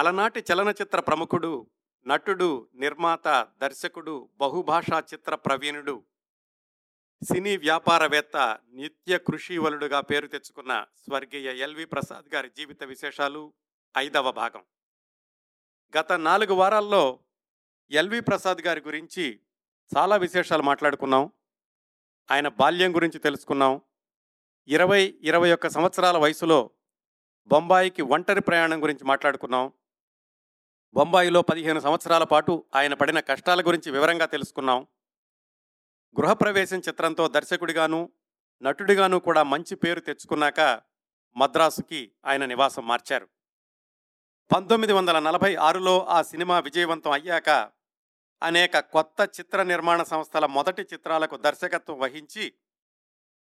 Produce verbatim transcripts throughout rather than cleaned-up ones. అలనాటి చలనచిత్ర ప్రముఖుడు, నటుడు, నిర్మాత, దర్శకుడు, బహుభాషా చిత్ర ప్రవీణుడు, సినీ వ్యాపారవేత్త, నిత్య కృషివలుడుగా పేరు తెచ్చుకున్న స్వర్గీయ ఎల్ వి ప్రసాద్ గారి జీవిత విశేషాలు ఐదవ భాగం. గత నాలుగు వారాల్లో ఎల్ వి ప్రసాద్ గారి గురించి చాలా విశేషాలు మాట్లాడుకున్నాం. ఆయన బాల్యం గురించి తెలుసుకున్నాం. ఇరవై ఇరవై ఒక్క సంవత్సరాల వయసులో బొంబాయికి ఒంటరి ప్రయాణం గురించి మాట్లాడుకున్నాం. బొంబాయిలో పదిహేను సంవత్సరాల పాటు ఆయన పడిన కష్టాల గురించి వివరంగా తెలుసుకున్నాం. గృహప్రవేశం చిత్రంతో దర్శకుడిగాను నటుడిగాను కూడా మంచి పేరు తెచ్చుకున్నాక మద్రాసుకి ఆయన నివాసం మార్చారు. పంతొమ్మిది వందల నలభై ఆరులో ఆ సినిమా విజయవంతం అయ్యాక అనేక కొత్త చిత్ర నిర్మాణ సంస్థల మొదటి చిత్రాలకు దర్శకత్వం వహించి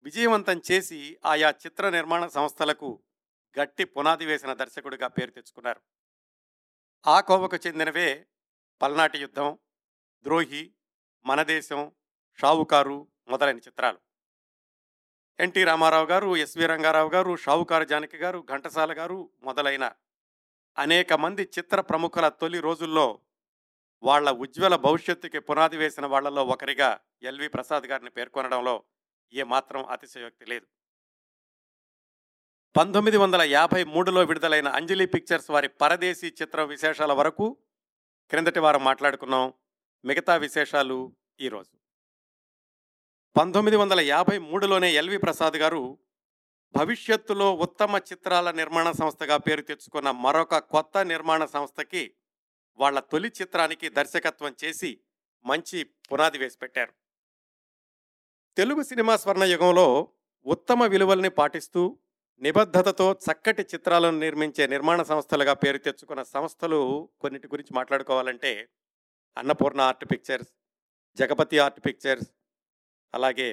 విజయవంతం చేసి ఆయా చిత్ర నిర్మాణ సంస్థలకు గట్టి పునాది వేసిన దర్శకుడిగా పేరు తెచ్చుకున్నారు. ఆ కోవకు చెందినవే పల్నాటి యుద్ధం, ద్రోహి, మనదేశం, షావుకారు మొదలైన చిత్రాలు. ఎన్ టి రామారావు గారు, ఎస్ వి రంగారావు గారు, షావుకారు జానకి గారు, ఘంటసాల గారు మొదలైన అనేక మంది చిత్ర ప్రముఖుల తొలి రోజుల్లో వాళ్ల ఉజ్వల భవిష్యత్తుకి పునాది వేసిన వాళ్లలో ఒకరిగా ఎల్ వి ప్రసాద్ గారిని పేర్కొనడంలో ఏమాత్రం అతిశయోక్తి లేదు. పంతొమ్మిది వందల యాభై మూడులో విడుదలైన అంజలి పిక్చర్స్ వారి పరదేశీ చిత్రం విశేషాల వరకు క్రిందటి వారం మాట్లాడుకున్నాం. మిగతా విశేషాలు ఈరోజు. పంతొమ్మిది వందల యాభై మూడులోనే ఎల్ వి ప్రసాద్ గారు భవిష్యత్తులో ఉత్తమ చిత్రాల నిర్మాణ సంస్థగా పేరు తెచ్చుకున్న మరొక కొత్త నిర్మాణ సంస్థకి వాళ్ళ తొలి చిత్రానికి దర్శకత్వం చేసి మంచి పునాది వేసి పెట్టారు. తెలుగు సినిమా స్వర్ణయుగంలో ఉత్తమ విలువల్ని పాటిస్తూ నిబద్ధతతో చక్కటి చిత్రాలను నిర్మించే నిర్మాణ సంస్థలుగా పేరు తెచ్చుకున్న సంస్థలు కొన్నిటి గురించి మాట్లాడుకోవాలంటే Annapurna art pictures, Jagapathi art pictures, అలాగే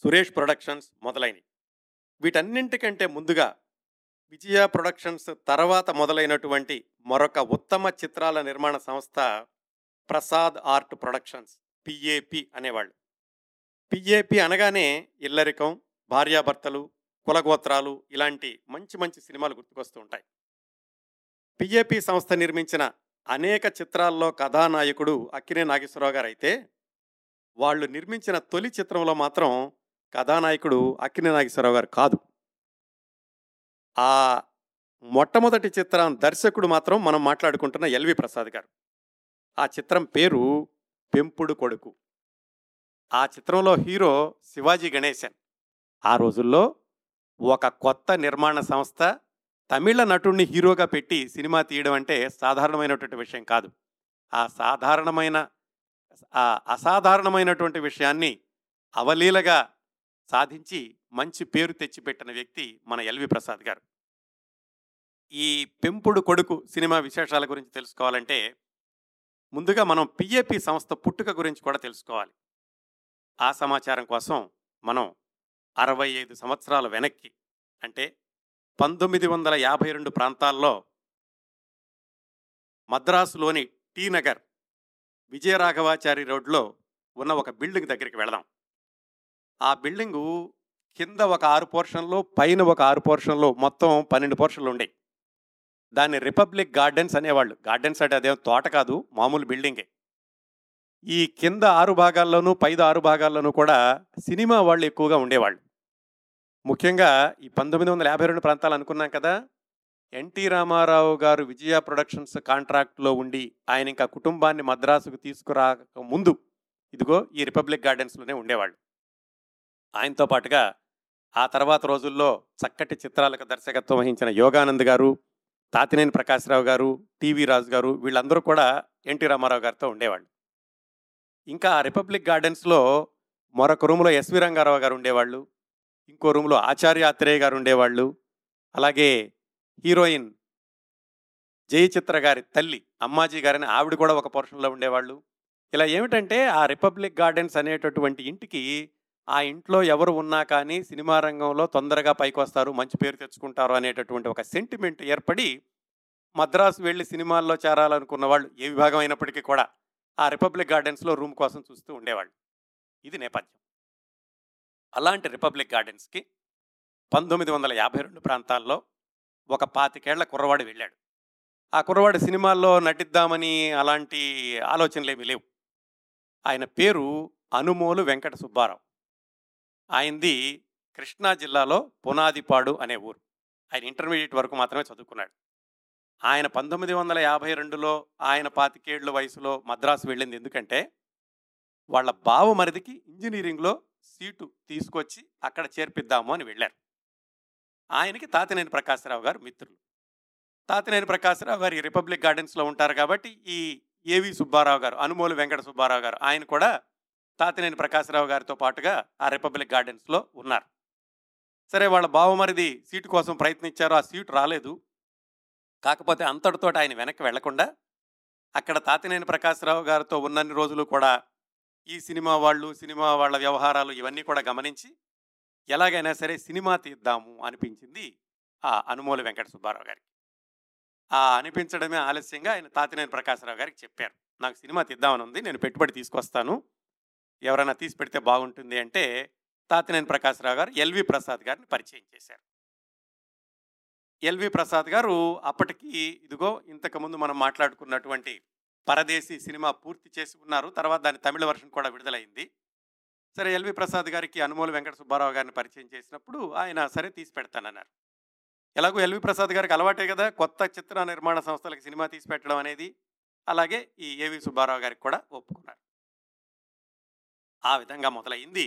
సురేష్ ప్రొడక్షన్స్ మొదలైనవి. వీటన్నింటికంటే ముందుగా విజయ ప్రొడక్షన్స్ తర్వాత మొదలైనటువంటి మరొక ఉత్తమ చిత్రాల నిర్మాణ సంస్థ Prasad art productions, P A P అనేవాళ్ళు. పి ఏ పి అనగానే ఇల్లరికం, భార్యాభర్తలు, కులగోత్రాలు ఇలాంటి మంచి మంచి సినిమాలు గుర్తుకొస్తూ ఉంటాయి. పి ఏ పి సంస్థ నిర్మించిన అనేక చిత్రాల్లో కథానాయకుడు అక్కినేని నాగేశ్వరరావు గారు అయితే, వాళ్ళు నిర్మించిన తొలి చిత్రంలో మాత్రం కథానాయకుడు అక్కినేని నాగేశ్వరరావు గారు కాదు. ఆ మొట్టమొదటి చిత్రం దర్శకుడు మాత్రం మనం మాట్లాడుకుంటున్న ఎల్ వి ప్రసాద్ గారు. ఆ చిత్రం పేరు పెంపుడు కొడుకు. ఆ చిత్రంలో హీరో శివాజీ గణేశన్. ఆ రోజుల్లో ఒక కొత్త నిర్మాణ సంస్థ తమిళ నటుడిని హీరోగా పెట్టి సినిమా తీయడం అంటే సాధారణమైనటువంటి విషయం కాదు. ఆ సాధారణమైన ఆ అసాధారణమైనటువంటి విషయాన్ని అవలీలగా సాధించి మంచి పేరు తెచ్చిపెట్టిన వ్యక్తి మన ఎల్ వి ప్రసాద్ గారు. ఈ పెంపుడు కొడుకు సినిమా విశేషాల గురించి తెలుసుకోవాలంటే ముందుగా మనం పి ఏ పి సంస్థ పుట్టుక గురించి కూడా తెలుసుకోవాలి. ఆ సమాచారం కోసం మనం అరవై ఐదు సంవత్సరాల వెనక్కి, అంటే పంతొమ్మిది వందల యాభై రెండు ప్రాంతాల్లో మద్రాసులోని టీ నగర్ విజయరాఘవాచారి రోడ్లో ఉన్న ఒక బిల్డింగ్ దగ్గరికి వెళదాం. ఆ బిల్డింగు కింద ఒక ఆరు పోర్షన్లో, పైన ఒక ఆరు పోర్షన్లో, మొత్తం పన్నెండు పోర్షన్లు ఉండే. దాన్ని రిపబ్లిక్ గార్డెన్స్ అనేవాళ్ళు. గార్డెన్స్ అంటే అదేం తోట కాదు, మామూలు బిల్డింగే. ఈ కింద ఆరు భాగాల్లోనూ పైద ఆరు భాగాల్లోనూ కూడా సినిమా వాళ్ళు ఎక్కువగా ఉండేవాళ్ళు. ముఖ్యంగా ఈ పంతొమ్మిది వందల యాభై రెండు ప్రాంతాలు అనుకున్నాం కదా, ఎన్ టి రామారావు గారు విజయ ప్రొడక్షన్స్ కాంట్రాక్ట్లో ఉండి ఆయన ఇంకా కుటుంబాన్ని మద్రాసుకు తీసుకురాక ముందు ఇదిగో ఈ రిపబ్లిక్ గార్డెన్స్లోనే ఉండేవాళ్ళు. ఆయనతో పాటుగా ఆ తర్వాత రోజుల్లో చక్కటి చిత్రాలకు దర్శకత్వం వహించిన యోగానంద్ గారు, తాతినేని ప్రకాశ్రావు గారు, టి వి రాజు గారు వీళ్ళందరూ కూడా ఎన్ టి రామారావు గారితో ఉండేవాళ్ళు. ఇంకా ఆ రిపబ్లిక్ గార్డెన్స్లో మరొక రూమ్లో ఎస్ వి రంగారావు గారు ఉండేవాళ్ళు, ఇంకో రూమ్లో ఆచార్య ఆత్రేయ గారు ఉండేవాళ్ళు, అలాగే హీరోయిన్ జయచిత్ర గారి తల్లి అమ్మాజీ గారని ఆవిడ కూడా ఒక పోర్షన్లో ఉండేవాళ్ళు. ఇలా ఏమిటంటే ఆ రిపబ్లిక్ గార్డెన్స్ అనేటటువంటి ఇంటికి ఆ ఇంట్లో ఎవరు ఉన్నా కానీ సినిమా రంగంలో తొందరగా పైకి వస్తారు, మంచి పేరు తెచ్చుకుంటారు అనేటటువంటి ఒక సెంటిమెంట్ ఏర్పడి మద్రాసు వెళ్ళి సినిమాల్లో చేరాలనుకున్న వాళ్ళు ఏ విభాగం అయినప్పటికీ కూడా ఆ రిపబ్లిక్ గార్డెన్స్లో రూమ్ కోసం చూస్తూ ఉండేవాళ్ళు. ఇది నేపథ్యం. అలాంటి రిపబ్లిక్ గార్డెన్స్కి పంతొమ్మిది వందల యాభై రెండు ప్రాంతాల్లో ఒక పాతికేళ్ల కుర్రవాడు వెళ్ళాడు. ఆ కుర్రవాడి సినిమాల్లో నటిద్దామని అలాంటి ఆలోచనలు ఏమీ లేవు. ఆయన పేరు అనుమోలు వెంకట సుబ్బారావు. ఆయనది కృష్ణా జిల్లాలో పునాదిపాడు అనే ఊరు. ఆయన ఇంటర్మీడియట్ వరకు మాత్రమే చదువుకున్నాడు. ఆయన పంతొమ్మిది వందల యాభై రెండులో ఆయన పాతికేళ్ల వయసులో మద్రాసు వెళ్ళింది ఎందుకంటే వాళ్ళ బావ మరిదికి ఇంజనీరింగ్లో సీటు తీసుకొచ్చి అక్కడ చేర్పిద్దాము అని వెళ్ళారు. ఆయనకి తాతినేని ప్రకాశ్రావు గారు మిత్రులు. తాతినేని ప్రకాశ్రావు గారు రిపబ్లిక్ గార్డెన్స్లో ఉంటారు కాబట్టి ఈ ఏవి సుబ్బారావు గారు, అనుమోలు వెంకట సుబ్బారావు గారు, ఆయన కూడా తాతినేని ప్రకాశ్రావు గారితో పాటుగా ఆ రిపబ్లిక్ గార్డెన్స్లో ఉన్నారు. సరే, వాళ్ళ బావమరిది సీటు కోసం ప్రయత్నించారు, ఆ సీటు రాలేదు. కాకపోతే అంతటితో ఆయన వెనక్కి వెళ్లకుండా అక్కడ తాతినేని ప్రకాశ్రావు గారితో ఉన్నన్ని రోజులు కూడా ఈ సినిమా వాళ్ళు, సినిమా వాళ్ళ వ్యవహారాలు ఇవన్నీ కూడా గమనించి ఎలాగైనా సరే సినిమా తీద్దాము అనిపించింది ఆ అనుమోలు వెంకట సుబ్బారావు గారికి. ఆ అనిపించడమే ఆలస్యంగా ఆయన తాతినేని ప్రకాశ్రావు గారికి చెప్పారు, నాకు సినిమా తీద్దామని ఉంది, నేను పెట్టుబడి తీసుకొస్తాను, ఎవరైనా తీసి పెడితే బాగుంటుంది అంటే తాతినేని ప్రకాశ్రావు గారు ఎల్వి ప్రసాద్ గారిని పరిచయం చేశారు. ఎల్వి ప్రసాద్ గారు అప్పటికి ఇదిగో ఇంతకుముందు మనం మాట్లాడుకున్నటువంటి పరదేశీ సినిమా పూర్తి చేసి ఉన్నారు. తర్వాత దాని తమిళ వర్షన్ కూడా విడుదలైంది. సరే, ఎల్వి ప్రసాద్ గారికి అనుమోలు వెంకట సుబ్బారావు గారిని పరిచయం చేసినప్పుడు ఆయన సరే తీసి పెడతానన్నారు. ఎలాగో ఎల్వి ప్రసాద్ గారికి అలవాటే కదా కొత్త చిత్ర నిర్మాణ సంస్థలకు సినిమా తీసి పెట్టడం అనేది, అలాగే ఈ ఏవి సుబ్బారావు గారికి కూడా ఒప్పుకున్నారు. ఆ విధంగా మొదలైంది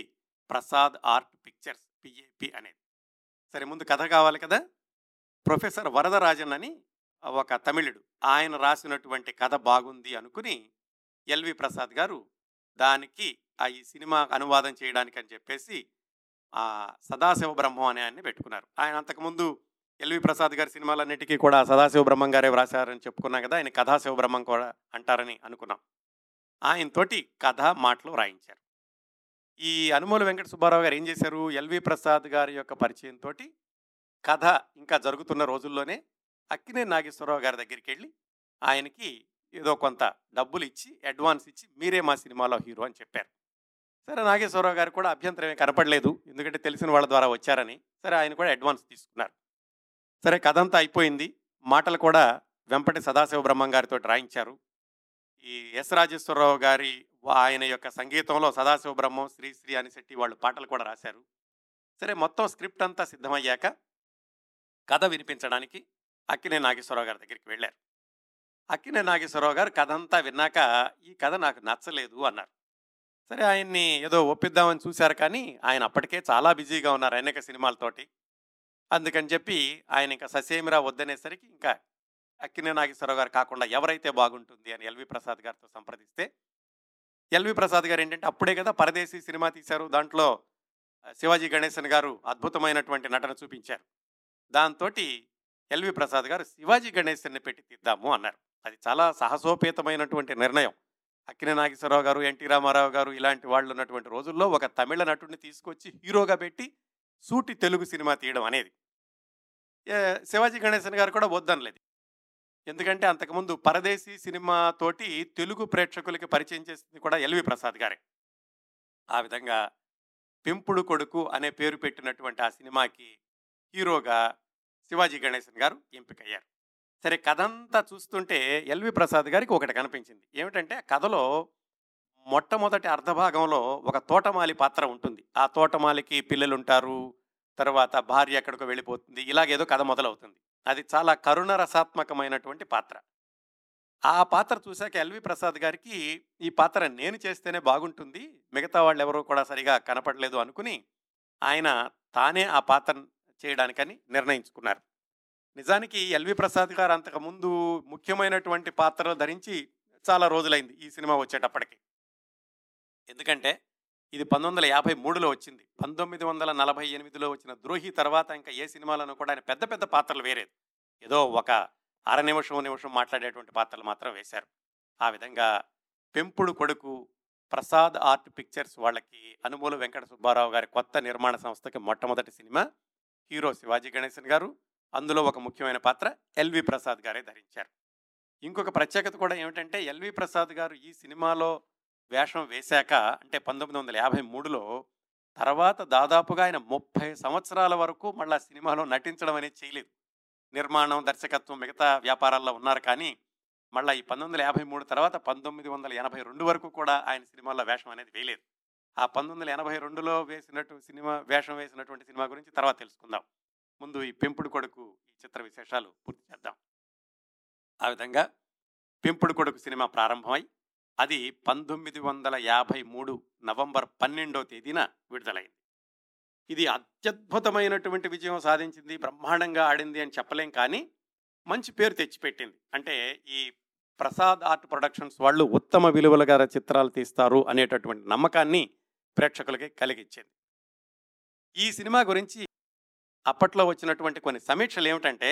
ప్రసాద్ ఆర్ట్ పిక్చర్స్, పిఏపి అనేది. సరే, ముందు కథ కావాలి కదా. ప్రొఫెసర్ వరదరాజన్ అని ఒక తమిళుడు, ఆయన రాసినటువంటి కథ బాగుంది అనుకుని ఎల్వి ప్రసాద్ గారు దానికి ఆ ఈ సినిమా అనువాదం చేయడానికి అని చెప్పేసి ఆ సదాశివ బ్రహ్మ అనే ఆయన్ని పెట్టుకున్నారు. ఆయన అంతకుముందు ఎల్వి ప్రసాద్ గారి సినిమాలన్నిటికీ కూడా సదాశివ బ్రహ్మం గారే వ్రాసారని చెప్పుకున్నాం కదా, ఆయన కథాశివ బ్రహ్మం కూడా అంటారని అనుకున్నాం. ఆయనతోటి కథ మాటలు రాయించారు. ఈ అనుమోలు వెంకట సుబ్బారావు గారు ఏం చేశారు, ఎల్వి ప్రసాద్ గారి యొక్క పరిచయంతో కథ ఇంకా జరుగుతున్న రోజుల్లోనే అక్కినేని నాగేశ్వరరావు గారి దగ్గరికి వెళ్ళి ఆయనకి ఏదో కొంత డబ్బులు ఇచ్చి, అడ్వాన్స్ ఇచ్చి, మీరే మా సినిమాలో హీరో అని చెప్పారు. సరే, నాగేశ్వరరావు గారు కూడా అభ్యంతరం ఏమీ కనపడలేదు, ఎందుకంటే తెలిసిన వాళ్ళ ద్వారా వచ్చారని. సరే, ఆయన కూడా అడ్వాన్స్ తీసుకున్నారు. సరే, కథ అంతా అయిపోయింది. మాటలు కూడా వెంపటి సదాశివ బ్రహ్మం గారితో రాయించారు. ఈ ఎస్ రాజేశ్వరరావు గారి ఆయన యొక్క సంగీతంలో సదాశివ బ్రహ్మం, శ్రీశ్రీ అనిశెట్టి వాళ్ళు పాటలు కూడా రాశారు. సరే, మొత్తం స్క్రిప్ట్ అంతా సిద్ధమయ్యాక కథ వినిపించడానికి అక్కినేని నాగేశ్వరరావు గారి దగ్గరికి వెళ్ళారు. అక్కినేని నాగేశ్వరరావు గారు కథ అంతా విన్నాక ఈ కథ నాకు నచ్చలేదు అన్నారు. సరే, ఆయన్ని ఏదో ఒప్పిద్దామని చూశారు, కానీ ఆయన అప్పటికే చాలా బిజీగా ఉన్నారు అనేక సినిమాలతోటి. అందుకని చెప్పి ఆయన ఇంకా ససేమిరా వద్దనేసరికి ఇంకా అక్కినేని నాగేశ్వరరావు గారు కాకుండా ఎవరైతే బాగుంటుంది అని ఎల్వి ప్రసాద్ గారితో సంప్రదిస్తే, ఎల్వి ప్రసాద్ గారు ఏంటంటే అప్పుడే కదా పరదేశీ సినిమా తీశారు, దాంట్లో శివాజీ గణేశన్ గారు అద్భుతమైనటువంటి నటన చూపించారు. దాంతో ఎల్వి ప్రసాద్ గారు శివాజీ గణేశన్ని పెట్టి తీద్దాము అన్నారు. అది చాలా సాహసోపేతమైనటువంటి నిర్ణయం. అక్కినేని నాగేశ్వరరావు గారు, ఎన్టీ రామారావు గారు ఇలాంటి వాళ్ళు ఉన్నటువంటి రోజుల్లో ఒక తమిళ నటుడిని తీసుకొచ్చి హీరోగా పెట్టి సూటి తెలుగు సినిమా తీయడం అనేది. శివాజీ గణేశన్ గారు కూడా వద్దనలేదు, ఎందుకంటే అంతకుముందు పరదేశీ సినిమాతోటి తెలుగు ప్రేక్షకులకి పరిచయం చేసింది కూడా ఎల్వి ప్రసాద్ గారే. ఆ విధంగా పెంపుడు కొడుకు అనే పేరు పెట్టినటువంటి ఆ సినిమాకి హీరోగా శివాజీ గణేశన్ గారు ఎంపికయ్యారు. సరే, కథ అంతా చూస్తుంటే ఎల్వి ప్రసాద్ గారికి ఒకటి కనిపించింది. ఏమిటంటే, కథలో మొట్టమొదటి అర్ధభాగంలో ఒక తోటమాలి పాత్ర ఉంటుంది. ఆ తోటమాలికి పిల్లలుంటారు, తర్వాత భార్య ఎక్కడికో వెళ్ళిపోతుంది, ఇలాగేదో కథ మొదలవుతుంది. అది చాలా కరుణరసాత్మకమైనటువంటి పాత్ర. ఆ పాత్ర చూశాక ఎల్వి ప్రసాద్ గారికి ఈ పాత్ర నేను చేస్తేనే బాగుంటుంది, మిగతా వాళ్ళు ఎవరూ కూడా సరిగా కనపడలేదు అనుకుని ఆయన తానే ఆ పాత్ర చేయడానికని నిర్ణయించుకున్నారు. నిజానికి ఎల్వి ప్రసాద్ గారు అంతకుముందు ముఖ్యమైనటువంటి పాత్రలు ధరించి చాలా రోజులైంది ఈ సినిమా వచ్చేటప్పటికి. ఎందుకంటే ఇది పంతొమ్మిది వందల యాభై మూడులో వచ్చింది, పంతొమ్మిది వందల నలభై ఎనిమిదిలో వచ్చిన ద్రోహి తర్వాత ఇంకా ఏ సినిమాలను కూడా ఆయన పెద్ద పెద్ద పాత్రలు వేరేది, ఏదో ఒక అర నిమిషం నిమిషం మాట్లాడేటువంటి పాత్రలు మాత్రం వేశారు. ఆ విధంగా పెంపుడు కొడుకు ప్రసాద్ ఆర్ట్ పిక్చర్స్ వాళ్ళకి, అనుమోలు వెంకట సుబ్బారావు గారి కొత్త నిర్మాణ సంస్థకి మొట్టమొదటి సినిమా, హీరో శివాజీ గణేశన్ గారు, అందులో ఒక ముఖ్యమైన పాత్ర ఎల్వి ప్రసాద్ గారే ధరించారు. ఇంకొక ప్రత్యేకత కూడా ఏమిటంటే, ఎల్వి ప్రసాద్ గారు ఈ సినిమాలో వేషం వేశాక, అంటే పంతొమ్మిది వందల యాభై మూడులో తర్వాత దాదాపుగా ఆయన ముప్పై సంవత్సరాల వరకు మళ్ళీ సినిమాలో నటించడం అనేది చేయలేదు. నిర్మాణం, దర్శకత్వం మిగతా వ్యాపారాల్లో ఉన్నారు. కానీ మళ్ళీ ఈ పంతొమ్మిది వందల యాభై మూడు తర్వాత పంతొమ్మిది వందల ఎనభై రెండు వరకు కూడా ఆయన సినిమాల్లో వేషం అనేది వేయలేదు. ఆ పంతొమ్మిది వందల ఎనభై రెండులో వేసినట్టు సినిమా వేషం వేసినటువంటి సినిమా గురించి తర్వాత తెలుసుకుందాం. ముందు ఈ పెంపుడు కొడుకు ఈ చిత్ర విశేషాలు పూర్తి చేద్దాం. ఆ విధంగా పెంపుడు కొడుకు సినిమా ప్రారంభమై అది పంతొమ్మిది వందల యాభై మూడు నవంబర్ పన్నెండో తేదీన విడుదలైంది. ఇది అత్యద్భుతమైనటువంటి విజయం సాధించింది, బ్రహ్మాండంగా ఆడింది అని చెప్పలేం, కానీ మంచి పేరు తెచ్చిపెట్టింది. అంటే ఈ ప్రసాద్ ఆర్ట్ ప్రొడక్షన్స్ వాళ్ళు ఉత్తమ విలువల గల చిత్రాలు తీస్తారు అనేటటువంటి నమ్మకాన్ని ప్రేక్షకులకి కలిగించింది. ఈ సినిమా గురించి అప్పట్లో వచ్చినటువంటి కొన్ని సమీక్షలు ఏమిటంటే,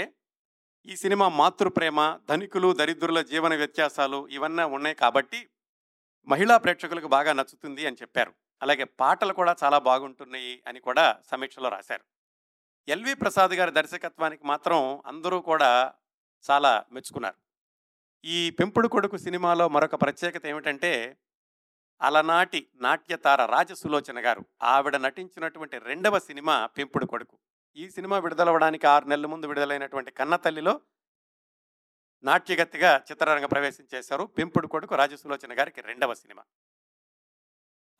ఈ సినిమా మాతృప్రేమ, ధనికులు దరిద్రుల జీవన వ్యత్యాసాలు ఇవన్నీ ఉన్నాయి కాబట్టి మహిళా ప్రేక్షకులకు బాగా నచ్చుతుంది అని చెప్పారు. అలాగే పాటలు కూడా చాలా బాగుంటున్నాయి అని కూడా సమీక్షలో రాశారు. ఎల్వి ప్రసాద్ గారి దర్శకత్వానికి మాత్రం అందరూ కూడా చాలా మెచ్చుకున్నారు. ఈ పెంపుడు కొడుకు సినిమాలో మరొక ప్రత్యేకత ఏమిటంటే, అలనాటి నాట్యతార రాజసులోచన గారు ఆవిడ నటించినటువంటి రెండవ సినిమా పెంపుడు కొడుకు. ఈ సినిమా విడుదలవడానికి ఆరు నెలల ముందు విడుదలైనటువంటి కన్నతల్లిలో నాట్యగతిగా చిత్రరంగ ప్రవేశం చేశారు. పెంపుడు కొడుకు రాజసులోచన గారికి రెండవ సినిమా.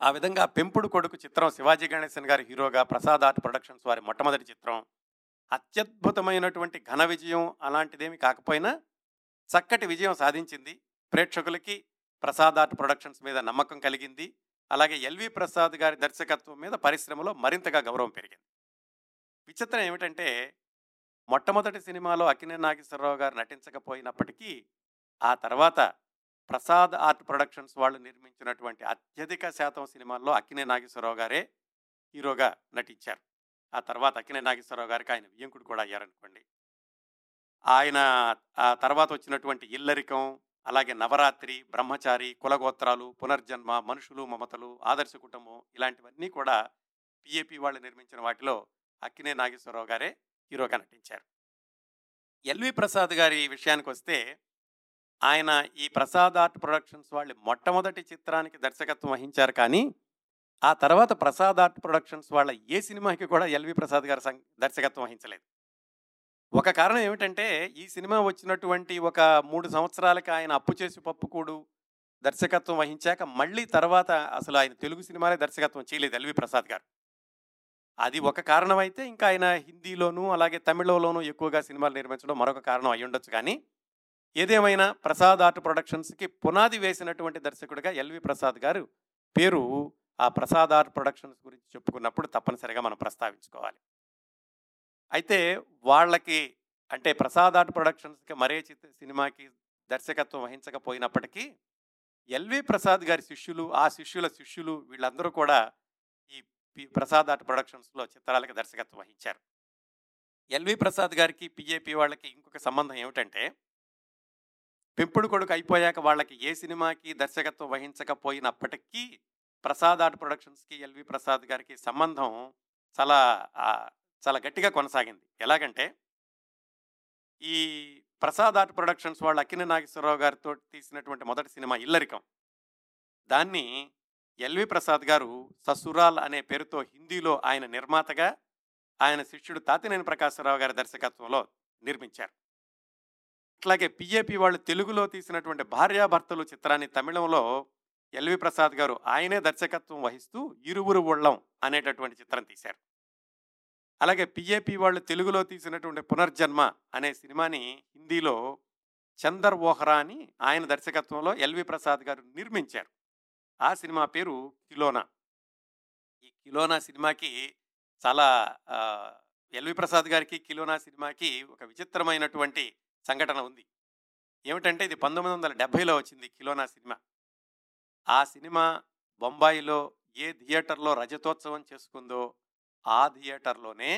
ఆ విధంగా పెంపుడు కొడుకు చిత్రం శివాజీ గణేశన్ గారి హీరోగా, ప్రసాద్ ఆర్ట్ ప్రొడక్షన్స్ వారి మొట్టమొదటి చిత్రం. అత్యద్భుతమైనటువంటి ఘన విజయం అలాంటిదేమీ కాకపోయినా చక్కటి విజయం సాధించింది. ప్రేక్షకులకి ప్రసాద్ ఆర్ట్ ప్రొడక్షన్స్ మీద నమ్మకం కలిగింది. అలాగే ఎల్వి ప్రసాద్ గారి దర్శకత్వం మీద పరిశ్రమలో మరింతగా గౌరవం పెరిగింది. విచిత్రం ఏమిటంటే, మొట్టమొదటి సినిమాలో అక్కినేని నాగేశ్వరరావు గారు నటించకపోయినప్పటికీ ఆ తర్వాత ప్రసాద్ ఆర్ట్ ప్రొడక్షన్స్ వాళ్ళు నిర్మించినటువంటి అత్యధిక శాతం సినిమాల్లో అక్కినేని నాగేశ్వరరావు గారే హీరోగా నటించారు. ఆ తర్వాత అక్కినేని నాగేశ్వరరావు గారికి ఆయన వియ్యంకుడు కూడా అయ్యారనుకోండి. ఆయన ఆ తర్వాత వచ్చినటువంటి ఇల్లరికం, అలాగే నవరాత్రి, బ్రహ్మచారి, కులగోత్రాలు, పునర్జన్మ, మనుషులు మమతలు, ఆదర్శ కుటుంబం ఇలాంటివన్నీ కూడా పిఏపి వాళ్ళు నిర్మించిన వాటిలో అక్కినేని నాగేశ్వరరావు గారే హీరోగా నటించారు. ఎల్వి ప్రసాద్ గారి విషయానికి వస్తే, ఆయన ఈ ప్రసాద్ ఆర్ట్ ప్రొడక్షన్స్ వాళ్ళు మొట్టమొదటి చిత్రానికి దర్శకత్వం వహించారు. కానీ ఆ తర్వాత ప్రసాద్ ఆర్ట్ ప్రొడక్షన్స్ వాళ్ళ ఏ సినిమాకి కూడా ఎల్వి ప్రసాద్ గారు దర్శకత్వం వహించలేదు. ఒక కారణం ఏమిటంటే, ఈ సినిమా వచ్చినటువంటి ఒక మూడు సంవత్సరాలకి ఆయన అప్పు చేసి పప్పుకూడు దర్శకత్వం వహించాక మళ్ళీ తర్వాత అసలు ఆయన తెలుగు సినిమాలే దర్శకత్వం చేయలేదు ఎల్వి ప్రసాద్ గారు. అది ఒక కారణం అయితే, ఇంకా ఆయన హిందీలోనూ అలాగే తమిళలోనూ ఎక్కువగా సినిమాలు నిర్మించడం మరొక కారణం అయి ఉండొచ్చు. కానీ ఏదేమైనా ప్రసాద్ ఆర్ట్ ప్రొడక్షన్స్కి పునాది వేసినటువంటి దర్శకుడిగా ఎల్వి ప్రసాద్ గారు పేరు ఆ ప్రసాద్ ఆర్ట్ ప్రొడక్షన్స్ గురించి చెప్పుకున్నప్పుడు తప్పనిసరిగా మనం ప్రస్తావించుకోవాలి. అయితే వాళ్ళకి అంటే ప్రసాద్ ఆర్ట్ ప్రొడక్షన్స్కి మరే చిత్ర సినిమాకి దర్శకత్వం వహించకపోయినప్పటికీ ఎల్వి ప్రసాద్ గారి శిష్యులు, ఆ శిష్యుల శిష్యులు వీళ్ళందరూ కూడా ఈ ప్రసాద్ ఆర్ట్ ప్రొడక్షన్స్లో చిత్రాలకు దర్శకత్వం వహించారు. ఎల్వి ప్రసాద్ గారికి పిఏపి వాళ్ళకి ఇంకొక సంబంధం ఏమిటంటే, పెంపుడు కొడుకు అయిపోయాక వాళ్ళకి ఏ సినిమాకి దర్శకత్వం వహించకపోయినప్పటికీ ప్రసాద్ ఆర్ట్ ప్రొడక్షన్స్కి ఎల్వి ప్రసాద్ గారికి సంబంధం చాలా చాలా గట్టిగా కొనసాగింది. ఎలాగంటే, ఈ ప్రసాద్ ఆర్ట్ ప్రొడక్షన్స్ వాళ్ళు అక్కినేని నాగేశ్వరరావు గారితో తీసినటువంటి మొదటి సినిమా ఇల్లరికం, దాన్ని ఎల్వి ప్రసాద్ గారు ససురాల్ అనే పేరుతో హిందీలో ఆయన నిర్మాతగా, ఆయన శిష్యుడు తాతినేని ప్రకాశరావు గారి దర్శకత్వంలో నిర్మించారు. అట్లాగే పిఏపి వాళ్ళు తెలుగులో తీసినటువంటి భార్యాభర్తలు చిత్రాన్ని తమిళంలో ఎల్వి ప్రసాద్ గారు ఆయనే దర్శకత్వం వహిస్తూ ఇరువురు ఉళ్ళం అనేటటువంటి చిత్రం తీశారు. అలాగే పిఏపి వాళ్ళు తెలుగులో తీసినటువంటి పునర్జన్మ అనే సినిమాని హిందీలో చందర్ ఓహ్రా అని ఆయన దర్శకత్వంలో ఎల్వి ప్రసాద్ గారు నిర్మించారు. ఆ సినిమా పేరు కిలోనా. ఈ కిలోనా సినిమాకి చాలా ఎల్వి ప్రసాద్ గారికి కిలోనా సినిమాకి ఒక విచిత్రమైనటువంటి సంఘటన ఉంది. ఏమిటంటే, ఇది పంతొమ్మిది వందల డెబ్భైలో వచ్చింది కిలోనా సినిమా. ఆ సినిమా బొంబాయిలో ఏ థియేటర్లో రజతోత్సవం చేసుకుందో ఆ థియేటర్లోనే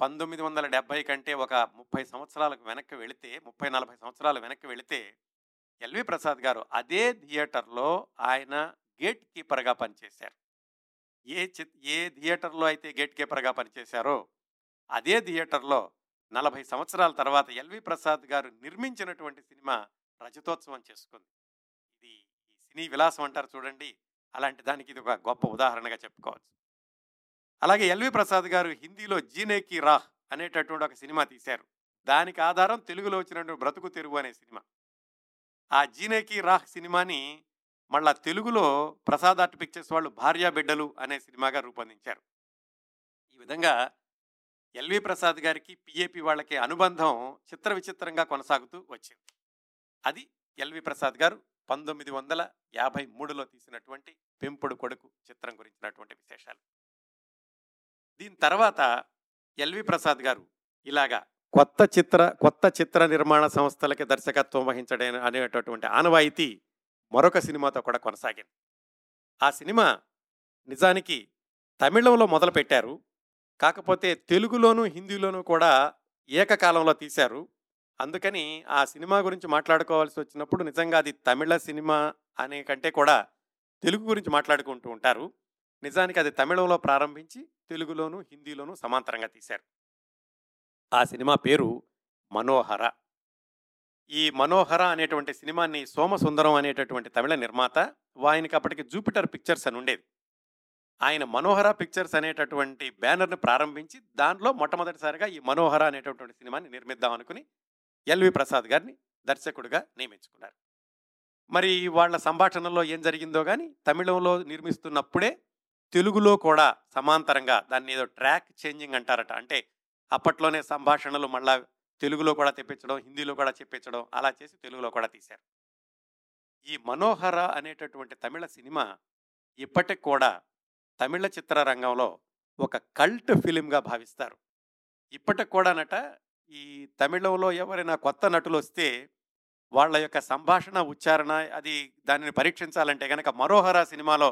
పంతొమ్మిది వందల డెబ్భై కంటే ఒక ముప్పై సంవత్సరాలకు వెనక్కి వెళితే ముప్పై నలభై సంవత్సరాలు వెనక్కి వెళితే ఎల్వి ప్రసాద్ గారు అదే థియేటర్లో ఆయన గేట్ కీపర్గా పనిచేశారు. ఏ చి ఏ థియేటర్లో అయితే గేట్ కీపర్గా పనిచేశారో అదే థియేటర్లో నలభై సంవత్సరాల తర్వాత ఎల్వి ప్రసాద్ గారు నిర్మించినటువంటి సినిమా రజతోత్సవం చేసుకుంది. ఇది ఈ సినీ విలాసం అంటారు చూడండి, అలాంటి దానికి ఇది ఒక గొప్ప ఉదాహరణగా చెప్పుకోవచ్చు. అలాగే ఎల్వి ప్రసాద్ గారు హిందీలో జీనే కీ రాహ్ అనేటటువంటి ఒక సినిమా తీశారు. దానికి ఆధారం తెలుగులో వచ్చినటువంటి బ్రతుకు తెరువు అనే సినిమా. ఆ జీనేకి రాహ్ సినిమాని మళ్ళా తెలుగులో ప్రసాద్ ఆర్ట్ పిక్చర్స్ వాళ్ళు భార్యా బిడ్డలు అనే సినిమాగా రూపొందించారు. ఈ విధంగా ఎల్వి ప్రసాద్ గారికి పిఏపి వాళ్ళకి అనుబంధం చిత్ర విచిత్రంగా కొనసాగుతూ వచ్చింది. అది ఎల్వి ప్రసాద్ గారు పంతొమ్మిది వందల యాభై మూడులో తీసినటువంటి పెంపుడు కొడుకు చిత్రం గురించినటువంటి విశేషాలు. దీని తర్వాత ఎల్వి ప్రసాద్ గారు ఇలాగా కొత్త చిత్ర కొత్త చిత్ర నిర్మాణ సంస్థలకి దర్శకత్వం వహించడం అనేటటువంటి ఆనవాయితీ మరొక సినిమాతో కూడా కొనసాగింది. ఆ సినిమా నిజానికి తమిళంలో మొదలుపెట్టారు, కాకపోతే తెలుగులోను హిందీలోనూ కూడా ఏకకాలంలో తీశారు. అందుకని ఆ సినిమా గురించి మాట్లాడుకోవాల్సి వచ్చినప్పుడు నిజంగా అది తమిళ సినిమా అనే కంటే కూడా తెలుగు గురించి మాట్లాడుకుంటూ ఉంటారు. నిజానికి అది తమిళంలో ప్రారంభించి తెలుగులోను హిందీలోనూ సమాంతరంగా తీశారు. ఆ సినిమా పేరు మనోహర. ఈ మనోహర అనేటువంటి సినిమాని సోమసుందరం అనేటటువంటి తమిళ నిర్మాత, ఆయనకి అప్పటికి జూపిటర్ పిక్చర్స్ అని ఉండేది, ఆయన మనోహర పిక్చర్స్ అనేటటువంటి బ్యానర్ని ప్రారంభించి దానిలో మొట్టమొదటిసారిగా ఈ మనోహర అనేటటువంటి సినిమాని నిర్మిద్దాం అనుకుని ఎల్వి ప్రసాద్ గారిని దర్శకుడిగా నియమించుకున్నారు. మరి వాళ్ళ సంభాషణలో ఏం జరిగిందో కానీ తమిళంలో నిర్మిస్తున్నప్పుడే తెలుగులో కూడా సమాంతరంగా దాన్ని ఏదో ట్రాక్ చేంజింగ్ అంటారట, అంటే అప్పట్లోనే సంభాషణలు మళ్ళా తెలుగులో కూడా తెప్పించడం, హిందీలో కూడా చెప్పించడం, అలా చేసి తెలుగులో కూడా తీశారు. ఈ మనోహర అనేటటువంటి తమిళ సినిమా ఇప్పటికి కూడా తమిళ చిత్రరంగంలో ఒక కల్ట్ ఫిలింగా భావిస్తారు. ఇప్పటికి కూడానట ఈ తమిళంలో ఎవరైనా కొత్త నటులు వస్తే వాళ్ళ యొక్క సంభాషణ, ఉచ్చారణ, అది దానిని పరీక్షించాలంటే కనుక మనోహర సినిమాలో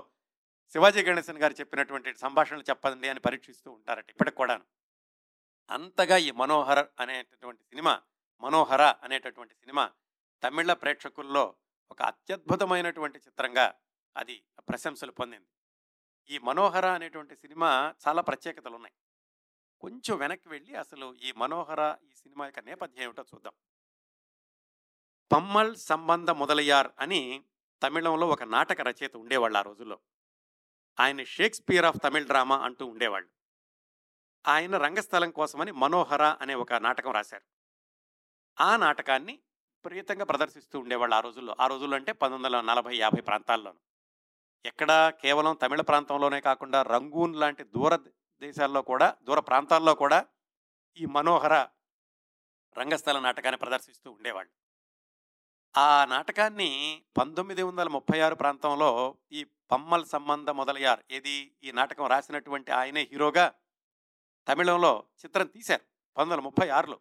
శివాజీ గణేశన్ గారు చెప్పినటువంటి సంభాషణలు చెప్పండి అని పరీక్షిస్తూ ఉంటారట ఇప్పటికి కూడా. అంతగా ఈ మనోహర అనేటటువంటి సినిమా, మనోహర అనేటటువంటి సినిమా తమిళ ప్రేక్షకుల్లో ఒక అత్యద్భుతమైనటువంటి చిత్రంగా అది ప్రశంసలు పొందింది. ఈ మనోహర అనేటువంటి సినిమా చాలా ప్రత్యేకతలు ఉన్నాయి. కొంచెం వెనక్కి వెళ్ళి అసలు ఈ మనోహర ఈ సినిమా యొక్క నేపథ్యం ఏమిటో చూద్దాం. పమ్మల్ సంబంధ మొదలయ్యార్ అని తమిళంలో ఒక నాటక రచయిత ఉండేవాళ్ళు. ఆ రోజుల్లో ఆయన షేక్స్పియర్ ఆఫ్ తమిళ్ డ్రామా అంటూ ఉండేవాళ్ళు. ఆయన రంగస్థలం కోసమని మనోహర అనే ఒక నాటకం రాశారు. ఆ నాటకాన్ని ప్రియతంగా ప్రదర్శిస్తూ ఉండేవాళ్ళు ఆ రోజుల్లో. ఆ రోజుల్లో అంటే పంతొమ్మిది వందల నలభై యాభై ప్రాంతాల్లోనూ ఎక్కడా కేవలం తమిళ ప్రాంతంలోనే కాకుండా రంగూన్ లాంటి దూర దేశాల్లో కూడా, దూర ప్రాంతాల్లో కూడా ఈ మనోహర రంగస్థల నాటకాన్ని ప్రదర్శిస్తూ ఉండేవాళ్ళు. ఆ నాటకాన్ని పంతొమ్మిది వందల ముప్పై ఆరు ప్రాంతంలో ఈ పమ్మల్ సంబంధ మొదలయ్యారు ఏది ఈ నాటకం రాసినటువంటి ఆయనే హీరోగా తమిళంలో చిత్రం తీశారు పంతొమ్మిది వందల ముప్పై ఆరులో.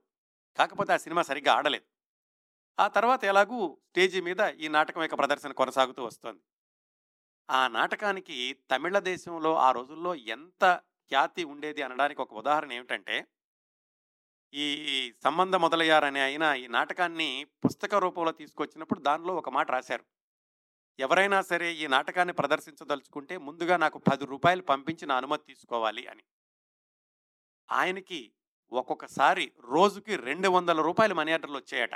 కాకపోతే ఆ సినిమా సరిగ్గా ఆడలేదు. ఆ తర్వాత ఎలాగూ స్టేజీ మీద ఈ నాటకం యొక్క ప్రదర్శన కొనసాగుతూ వస్తుంది. ఆ నాటకానికి తమిళ దేశంలో ఆ రోజుల్లో ఎంత ఖ్యాతి ఉండేది అనడానికి ఒక ఉదాహరణ ఏమిటంటే, ఈ సంబంధ మొదలయ్యారనే ఆయన ఈ నాటకాన్ని పుస్తక రూపంలో తీసుకొచ్చినప్పుడు దానిలో ఒక మాట రాశారు, ఎవరైనా సరే ఈ నాటకాన్ని ప్రదర్శించదలుచుకుంటే ముందుగా నాకు పది రూపాయలు పంపించి నా అనుమతి తీసుకోవాలి అని. ఆయనకి ఒక్కొక్కసారి రోజుకి రెండు వందల రూపాయలు మనీ ఆర్డర్లు వచ్చాయట.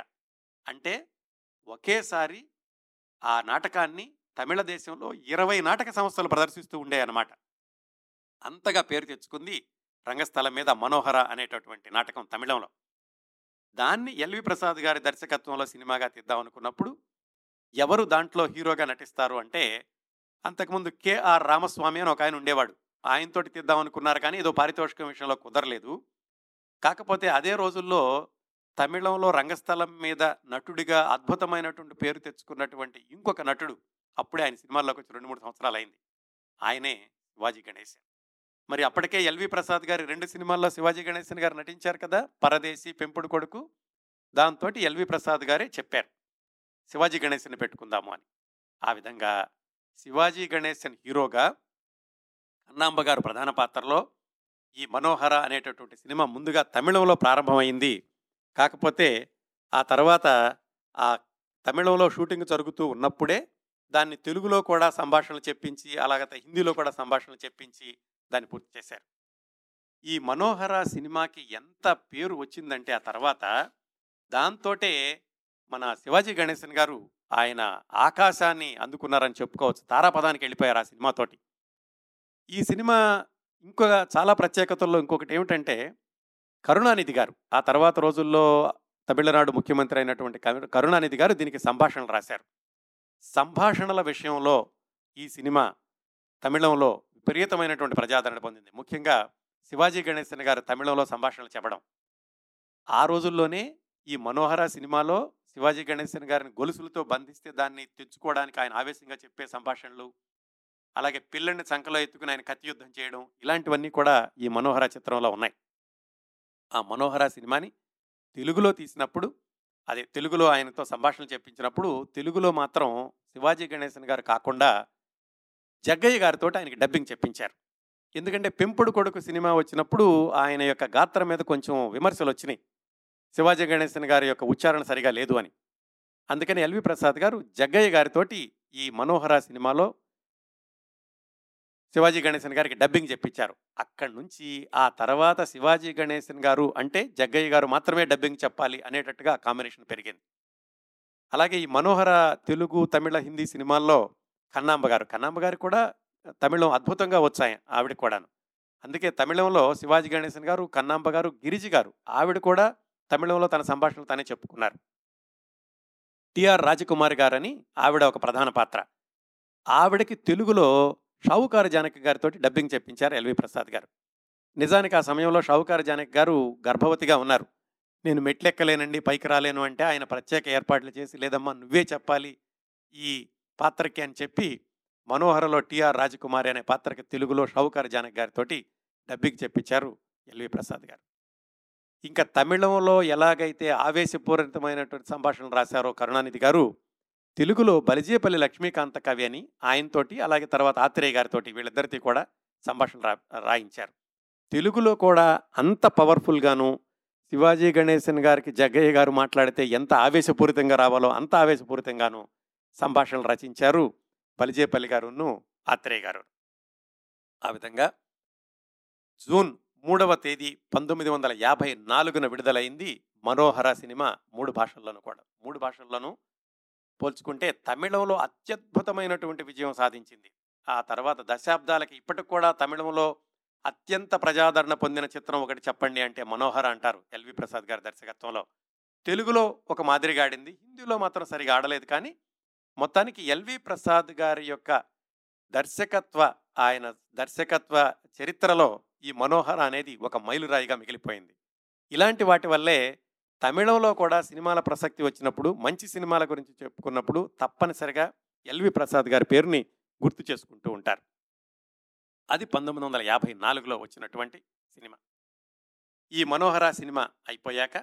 అంటే ఒకేసారి ఆ నాటకాన్ని తమిళ దేశంలో ఇరవై నాటక సంస్థలు ప్రదర్శిస్తూ ఉండేవన్నమాట. అంతగా పేరు తెచ్చుకుంది రంగస్థలం మీద మనోహర అనేటటువంటి నాటకం తమిళంలో. దాన్ని ఎల్వి ప్రసాద్ గారి దర్శకత్వంలో సినిమాగా తీద్దామనుకున్నప్పుడు ఎవరు దాంట్లో హీరోగా నటిస్తారు అంటే, అంతకుముందు కెఆర్ రామస్వామి అని ఒక ఆయన ఉండేవాడు, ఆయనతోటి తీద్దామనుకున్నారు. కానీ ఏదో పారితోషికం విషయంలో కుదరలేదు. కాకపోతే అదే రోజుల్లో తమిళంలో రంగస్థలం మీద నటుడిగా అద్భుతమైనటువంటి పేరు తెచ్చుకున్నటువంటి ఇంకొక నటుడు, అప్పుడే ఆయన సినిమాల్లోకి వచ్చి రెండు మూడు సంవత్సరాలు అయింది, ఆయనే శివాజీ గణేశన్. మరి అప్పటికే ఎల్వి ప్రసాద్ గారి రెండు సినిమాల్లో శివాజీ గణేశన్ గారు నటించారు కదా, పరదేశి, పెంపుడు కొడుకు. దాంతో ఎల్వి ప్రసాద్ గారే చెప్పారు శివాజీ గణేశన్ని పెట్టుకుందాము అని. ఆ విధంగా శివాజీ గణేశన్ హీరోగా, కన్నాంబ గారు ప్రధాన పాత్రలో ఈ మనోహర అనేటటువంటి సినిమా ముందుగా తమిళంలో ప్రారంభమైంది. కాకపోతే ఆ తర్వాత ఆ తమిళంలో షూటింగ్ జరుగుతూ ఉన్నప్పుడే దాన్ని తెలుగులో కూడా సంభాషణలు చెప్పించి, అలాగే హిందీలో కూడా సంభాషణలు చెప్పించి దాన్ని పూర్తి చేశారు. ఈ మనోహర సినిమాకి ఎంత పేరు వచ్చిందంటే ఆ తర్వాత, దాంతో మన శివాజీ గణేశన్ గారు ఆయన ఆకాశాన్ని అందుకున్నారని చెప్పుకోవచ్చు. తారాపదానికి వెళ్ళిపోయారు ఆ సినిమాతోటి. ఈ సినిమా ఇంకొక చాలా ప్రత్యేకతల్లో ఇంకొకటి ఏమిటంటే, కరుణానిధి గారు ఆ తర్వాత రోజుల్లో తమిళనాడు ముఖ్యమంత్రి అయినటువంటి కరుణానిధి గారు దీనికి సంభాషణలు రాశారు. సంభాషణల విషయంలో ఈ సినిమా తమిళంలో విపరీతమైనటువంటి ప్రజాదరణ పొందింది. ముఖ్యంగా శివాజీ గణేశన్ గారు తమిళంలో సంభాషణలు చెప్పడం. ఆ రోజుల్లోనే ఈ మనోహర సినిమాలో శివాజీ గణేశన్ గారిని గొలుసులతో బంధిస్తే దాన్ని తెచ్చుకోవడానికి ఆయన ఆవేశంగా చెప్పే సంభాషణలు, అలాగే పిల్లల్ని సంకలో ఎత్తుకుని ఆయన కత్తి యుద్ధం చేయడం, ఇలాంటివన్నీ కూడా ఈ మనోహర చిత్రంలో ఉన్నాయి. ఆ మనోహర సినిమాని తెలుగులో తీసినప్పుడు, అదే తెలుగులో ఆయనతో సంభాషణలు చెప్పించినప్పుడు, తెలుగులో మాత్రం శివాజీ గణేశన్ గారు కాకుండా జగ్గయ్య గారితో ఆయనకి డబ్బింగ్ చెప్పించారు. ఎందుకంటే పెంపుడు కొడుకు సినిమా వచ్చినప్పుడు ఆయన యొక్క గాత్రం మీద కొంచెం విమర్శలు వచ్చినాయి, శివాజీ గణేశన్ గారి యొక్క ఉచ్చారణ సరిగా లేదు అని. అందుకని ఎల్వి ప్రసాద్ గారు జగ్గయ్య గారితోటి ఈ మనోహర సినిమాలో శివాజీ గణేశన్ గారికి డబ్బింగ్ చెప్పించారు. అక్కడి నుంచి ఆ తర్వాత శివాజీ గణేశన్ గారు అంటే జగ్గయ్య గారు మాత్రమే డబ్బింగ్ చెప్పాలి అనేటట్టుగా కాంబినేషన్ పెరిగింది. అలాగే ఈ మనోహర తెలుగు తమిళ హిందీ సినిమాల్లో కన్నాంబ గారు కన్నాంబ గారు కూడా తమిళం అద్భుతంగా వచ్చాయి ఆవిడ కూడాను. అందుకే తమిళంలో శివాజీ గణేశన్ గారు, కన్నాంబ గారు, గిరిజి గారు, ఆవిడ కూడా తమిళంలో తన సంభాషణలు తనే చెప్పుకున్నారు. టిఆర్ రాజకుమారి గారని ఆవిడ ఒక ప్రధాన పాత్ర. ఆవిడకి తెలుగులో షావుకారు జానకి గారితో డబ్బింగ్ చెప్పించారు ఎల్వి ప్రసాద్ గారు. నిజానికి ఆ సమయంలో షావుకారు జానకి గారు గర్భవతిగా ఉన్నారు. నేను మెట్లెక్కలేనండి, పైకి రాలేను అంటే ఆయన ప్రత్యేక ఏర్పాట్లు చేసి, లేదమ్మా నువ్వే చెప్పాలి ఈ పాత్రకి అని చెప్పి మనోహరలో టిఆర్ రాజకుమారి అనే పాత్రకి తెలుగులో షావుకారు జానకి గారితో డబ్బింగ్ చెప్పించారు ఎల్వి ప్రసాద్ గారు. ఇంకా తమిళంలో ఎలాగైతే ఆవేశపూరితమైనటువంటి సంభాషణలు రాశారో కరుణానిధి గారు, తెలుగులో బలిజేపల్లి లక్ష్మీకాంత కవి అని ఆయనతోటి, అలాగే తర్వాత ఆత్రేయ గారితోటి, వీళ్ళిద్దరితో కూడా సంభాషణ రా రాయించారు తెలుగులో కూడా. అంత పవర్ఫుల్గాను శివాజీ గణేశన్ గారికి జగ్గయ్య గారు మాట్లాడితే ఎంత ఆవేశపూరితంగా రావాలో అంత ఆవేశపూరితంగాను సంభాషణలు రచించారు బలిజేపల్లి గారును ఆత్రేయ గారు. ఆ విధంగా జూన్ మూడవ తేదీ పంతొమ్మిది వందల యాభై నాలుగున విడుదలైంది మనోహర సినిమా. మూడు భాషల్లోనూ కూడా మూడు భాషల్లోనూ పోల్చుకుంటే తమిళంలో అత్యద్భుతమైనటువంటి విజయం సాధించింది. ఆ తర్వాత దశాబ్దాలకి ఇప్పటికి కూడా తమిళంలో అత్యంత ప్రజాదరణ పొందిన చిత్రం ఒకటి చెప్పండి అంటే మనోహర అంటారు ఎల్వి ప్రసాద్ గారి దర్శకత్వంలో. తెలుగులో ఒక మాదిరిగా ఆడింది, హిందీలో మాత్రం సరిగా ఆడలేదు. కానీ మొత్తానికి ఎల్వి ప్రసాద్ గారి యొక్క దర్శకత్వ ఆయన దర్శకత్వ చరిత్రలో ఈ మనోహర అనేది ఒక మైలురాయిగా మిగిలిపోయింది. ఇలాంటి వాటి వల్లే తమిళంలో కూడా సినిమాల ప్రసక్తి వచ్చినప్పుడు, మంచి సినిమాల గురించి చెప్పుకున్నప్పుడు తప్పనిసరిగా ఎల్వి ప్రసాద్ గారి పేరుని గుర్తు చేసుకుంటూ ఉంటారు. అది పంతొమ్మిది వందల యాభై నాలుగులో వచ్చినటువంటి సినిమా. ఈ మనోహర సినిమా అయిపోయాక